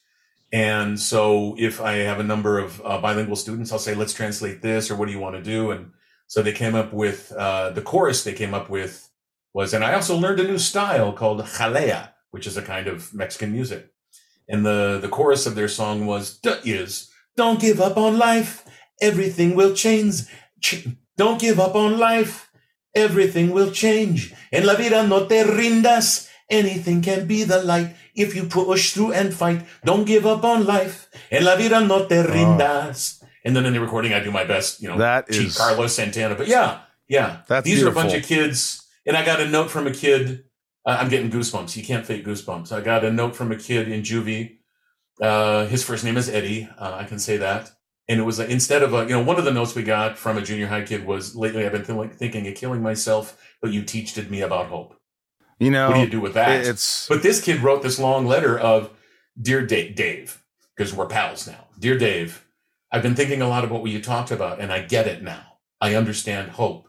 And so if I have a number of uh, bilingual students, I'll say, let's translate this or what do you want to do? And so they came up with, uh, the chorus they came up with was, and I also learned a new style called jalea, which is a kind of Mexican music. And the, the chorus of their song was, D- is, don't give up on life. Everything will change. Ch- don't give up on life. Everything will change. En la vida no te rindas. Anything can be the light if you push through and fight. Don't give up on life. En la vida no te rindas. Oh. And then in the recording, I do my best, you know, that cheat is, Carlos Santana. But yeah, yeah, that's these beautiful. Are a bunch of kids. And I got a note from a kid. Uh, I'm getting goosebumps. You can't fake goosebumps. I got a note from a kid in juvie. Uh, his first name is Eddie. Uh, I can say that. And it was uh, instead of, a, you know, one of the notes we got from a junior high kid was, lately I've been th- thinking of killing myself, but you teached me about hope. You know, what do you do with that? It's, but this kid wrote this long letter of, Dear da- Dave, because we're pals now. Dear Dave. I've been thinking a lot about what you talked about, and I get it now. I understand hope.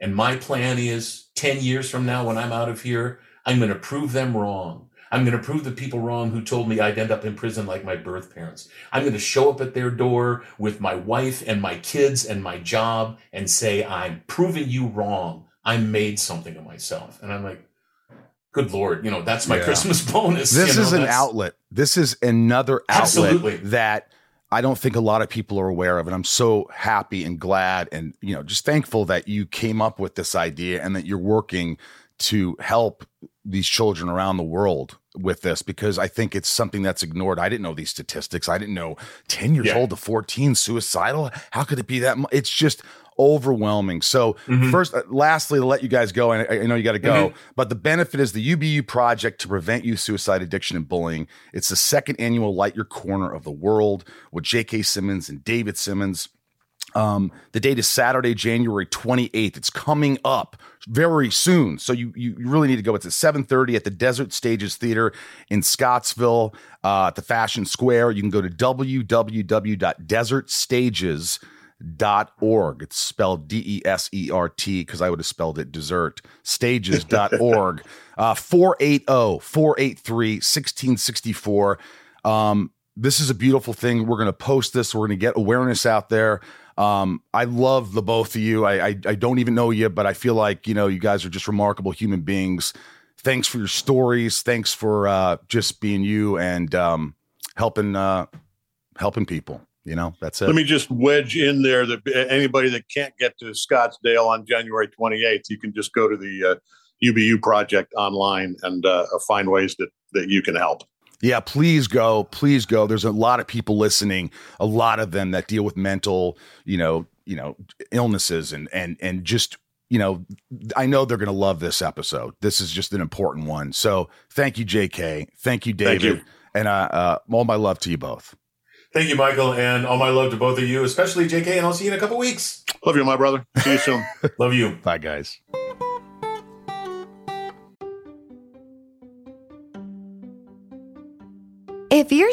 And my plan is ten years from now, when I'm out of here, I'm going to prove them wrong. I'm going to prove the people wrong who told me I'd end up in prison like my birth parents. I'm going to show up at their door with my wife and my kids and my job and say, I'm proving you wrong. I made something of myself. And I'm like, good Lord, you know, that's my yeah. Christmas bonus. This you know, is an outlet. This is another outlet absolutely. That I don't think a lot of people are aware of, and I'm so happy and glad and, you know, just thankful that you came up with this idea and that you're working to help these children around the world with this, because I think it's something that's ignored. I didn't know these statistics. I didn't know ten years yeah. old to fourteen suicidal. How could it be that much? It's just overwhelming. So mm-hmm. first, uh, lastly, to let you guys go, and I, I know you got to go, mm-hmm. but the benefit is the U B U Project to Prevent Youth Suicide, Addiction, and Bullying. It's the second annual Light Your Corner of the World with J K. Simmons and David Simmons. Um, the date is Saturday, January twenty-eighth. It's coming up very soon. So you, you really need to go. It's at seven thirty at the Desert Stages Theater in Scottsdale, uh, at the Fashion Square. You can go to w w w dot desert stages dot org. It's spelled D E S E R T because I would have spelled it dessert. Stages dot org. uh, four eight zero, four eight three, one six six four. Um, this is a beautiful thing. We're going to post this. We're going to get awareness out there. Um, I love the both of you. I, I I don't even know you, but I feel like, you know, you guys are just remarkable human beings. Thanks for your stories. Thanks for uh, just being you and um, helping uh, helping people. You know, that's it. Let me just wedge in there that anybody that can't get to Scottsdale on January twenty-eighth, you can just go to the uh, U B U Project online and uh, find ways that, that you can help. Yeah, please go. Please go. There's a lot of people listening, a lot of them that deal with mental, you know, you know, illnesses and and and just, you know, I know they're going to love this episode. This is just an important one. So thank you, J K. Thank you, David. Thank you. And uh, uh, all my love to you both. Thank you, Michael. And all my love to both of you, especially J K. And I'll see you in a couple weeks. Love you, my brother. See you soon. Love you. Bye, guys. If you're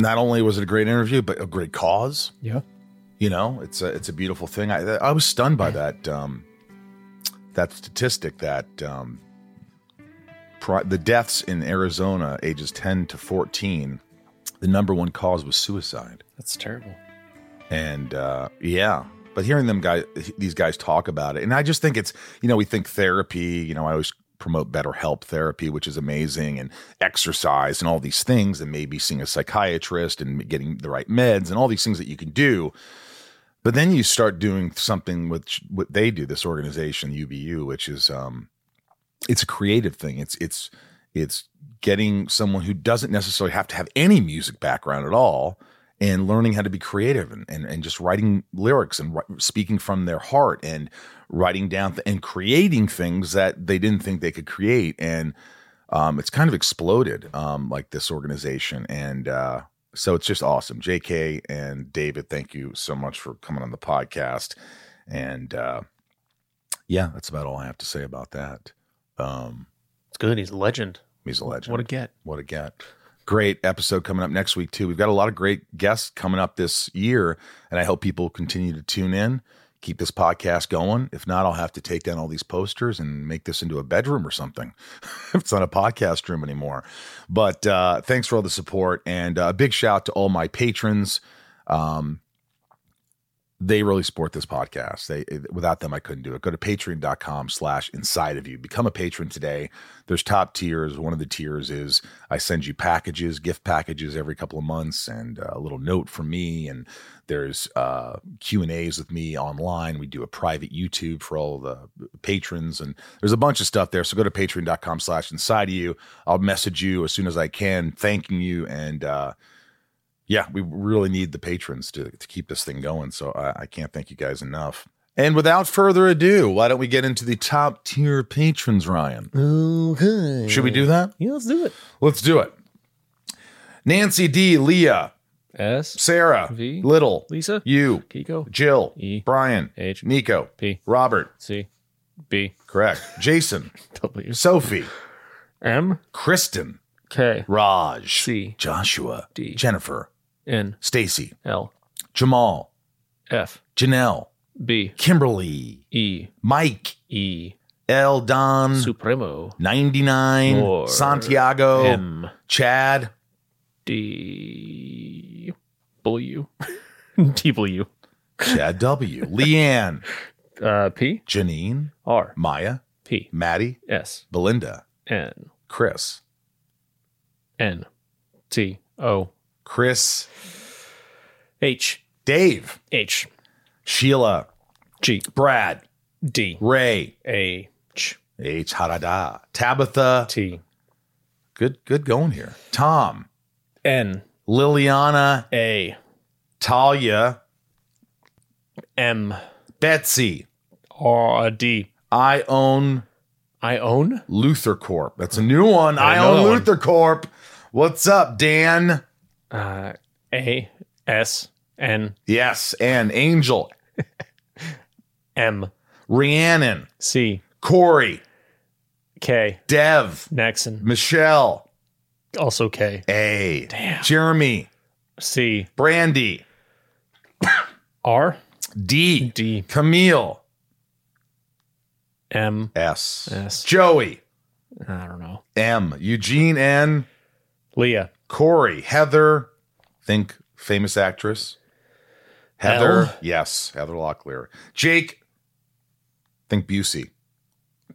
not only was it a great interview, but a great cause. Yeah. You know, it's a, it's a beautiful thing. I I was stunned by that, um, that statistic that um, pro- the deaths in Arizona, ages ten to fourteen, the number one cause was suicide. That's terrible. And uh, yeah, but hearing them guys, these guys talk about it. And I just think it's, you know, we think therapy, you know, I always promote BetterHelp therapy, which is amazing, and exercise and all these things, and maybe seeing a psychiatrist and getting the right meds and all these things that you can do. But then you start doing something which what they do, this organization, U B U, which is um, it's a creative thing. It's it's it's getting someone who doesn't necessarily have to have any music background at all and learning how to be creative and and, and just writing lyrics and ri- speaking from their heart and writing down th- and creating things that they didn't think they could create. And um, it's kind of exploded, um, like this organization. And uh, so it's just awesome. J K and David, thank you so much for coming on the podcast. And uh, yeah, that's about all I have to say about that. Um, it's good. He's a legend. He's a legend. What a get. What a get. Great episode coming up next week, too. We've got a lot of great guests coming up this year, and I hope people continue to tune in. Keep this podcast going. If not, I'll have to take down all these posters and make this into a bedroom or something. It's not a podcast room anymore. But uh, thanks for all the support, and a uh, big shout to all my patrons. Um, they really support this podcast. They, without them, I couldn't do it. Go to patreon.com slash inside of you. Become a patron today. There's top tiers. One of the tiers is I send you packages, gift packages every couple of months, and a little note from me. And there's uh, Q and A's with me online. We do a private YouTube for all the patrons. And there's a bunch of stuff there. So go to patreon.com slash inside of you. I'll message you as soon as I can, thanking you. And uh yeah, we really need the patrons to, to keep this thing going. So I, I can't thank you guys enough. And without further ado, why don't we get into the top tier patrons, Ryan? Okay. Should we do that? Yeah, let's do it. Let's do it. Nancy D, Leah S, Sarah V, Little Lisa, you, Kiko, Jill E, Brian H, Nico P, Robert C, B, correct. Jason W, Sophie M, Kristen K, Raj C, Joshua D, Jennifer N, Stacy L, Jamal F, Janelle B, Kimberly E, Mike E, El Don Supremo ninety-nine War, Santiago M, Chad D W W, Chad W, Leanne uh, P, Janine R, Maya P, Maddie S, Belinda N, Chris N T O, Chris H, Dave H, Sheila G, Brad D, Ray H, H Harada, Tabitha T, good good going here, Tom N, Liliana A, Talia M, Betsy R D, I own I own Luther Corp. That's a new one. I, I own Luther one. Corp. What's up, Dan? Uh, A S N. Yes, and Angel M, Rhiannon C, Corey K, Dev Nexon, Michelle also K, A, damn, Jeremy C, Brandy R, D D, Camille M S S, Joey I don't know M, Eugene N, Leah, Corey, Heather, think famous actress Heather L, yes, Heather Locklear, Jake, think Busey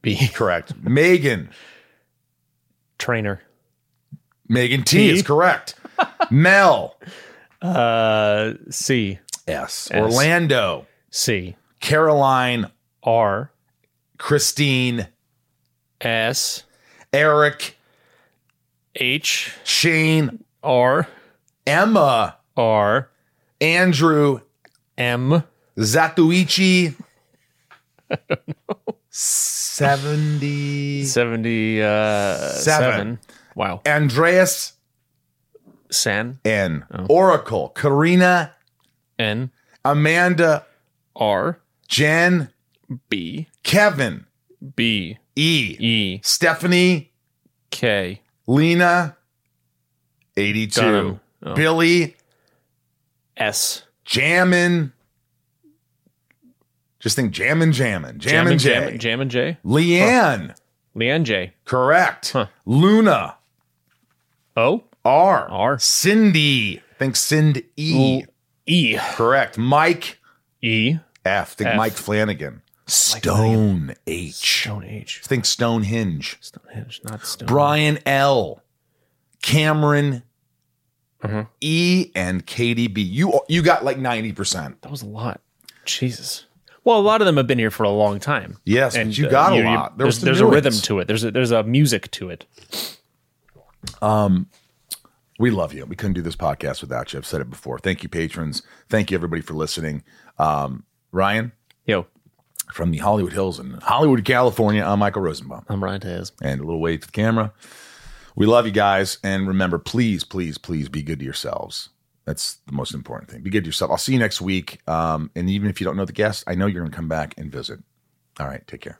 B, correct, Megan Trainer, Megan T, T is correct, Mel uh C S, Orlando C, Caroline R, Christine S, Eric H, Shane R, Emma R, Andrew M, Zatuichi I don't know seventy seventy uh seven. seven. Wow. Andreas San N, oh. Oracle Karina N, Amanda R, Jen B, Kevin B, E E, Stephanie K, Lena eighty-two, oh. Billy S, Jammin, just think Jammin Jammin Jammin Jammin Jammin J, Leanne huh. Leanne J, correct huh. Luna O, R R, Cindy, think Cindy E, E, correct, Mike E, F, think F. Mike Flanagan, Stone like H. Stone H. Think Stonehenge. Stonehenge, not Stone. Brian L. Cameron uh-huh. E, and Katie B. You you got like ninety percent. That was a lot. Jesus. Well, a lot of them have been here for a long time. Yes, and you got uh, a you, lot. There there's there's a rhythm to it. There's a, there's a music to it. Um, we love you. We couldn't do this podcast without you. I've said it before. Thank you, patrons. Thank you, everybody, for listening. Um, Ryan. Yo. From the Hollywood Hills in Hollywood, California, I'm Michael Rosenbaum. I'm Ryan Taz. And a little wave to the camera. We love you guys. And remember, please, please, please be good to yourselves. That's the most important thing. Be good to yourself. I'll see you next week. Um, and even if you don't know the guest, I know you're going to come back and visit. All right. Take care.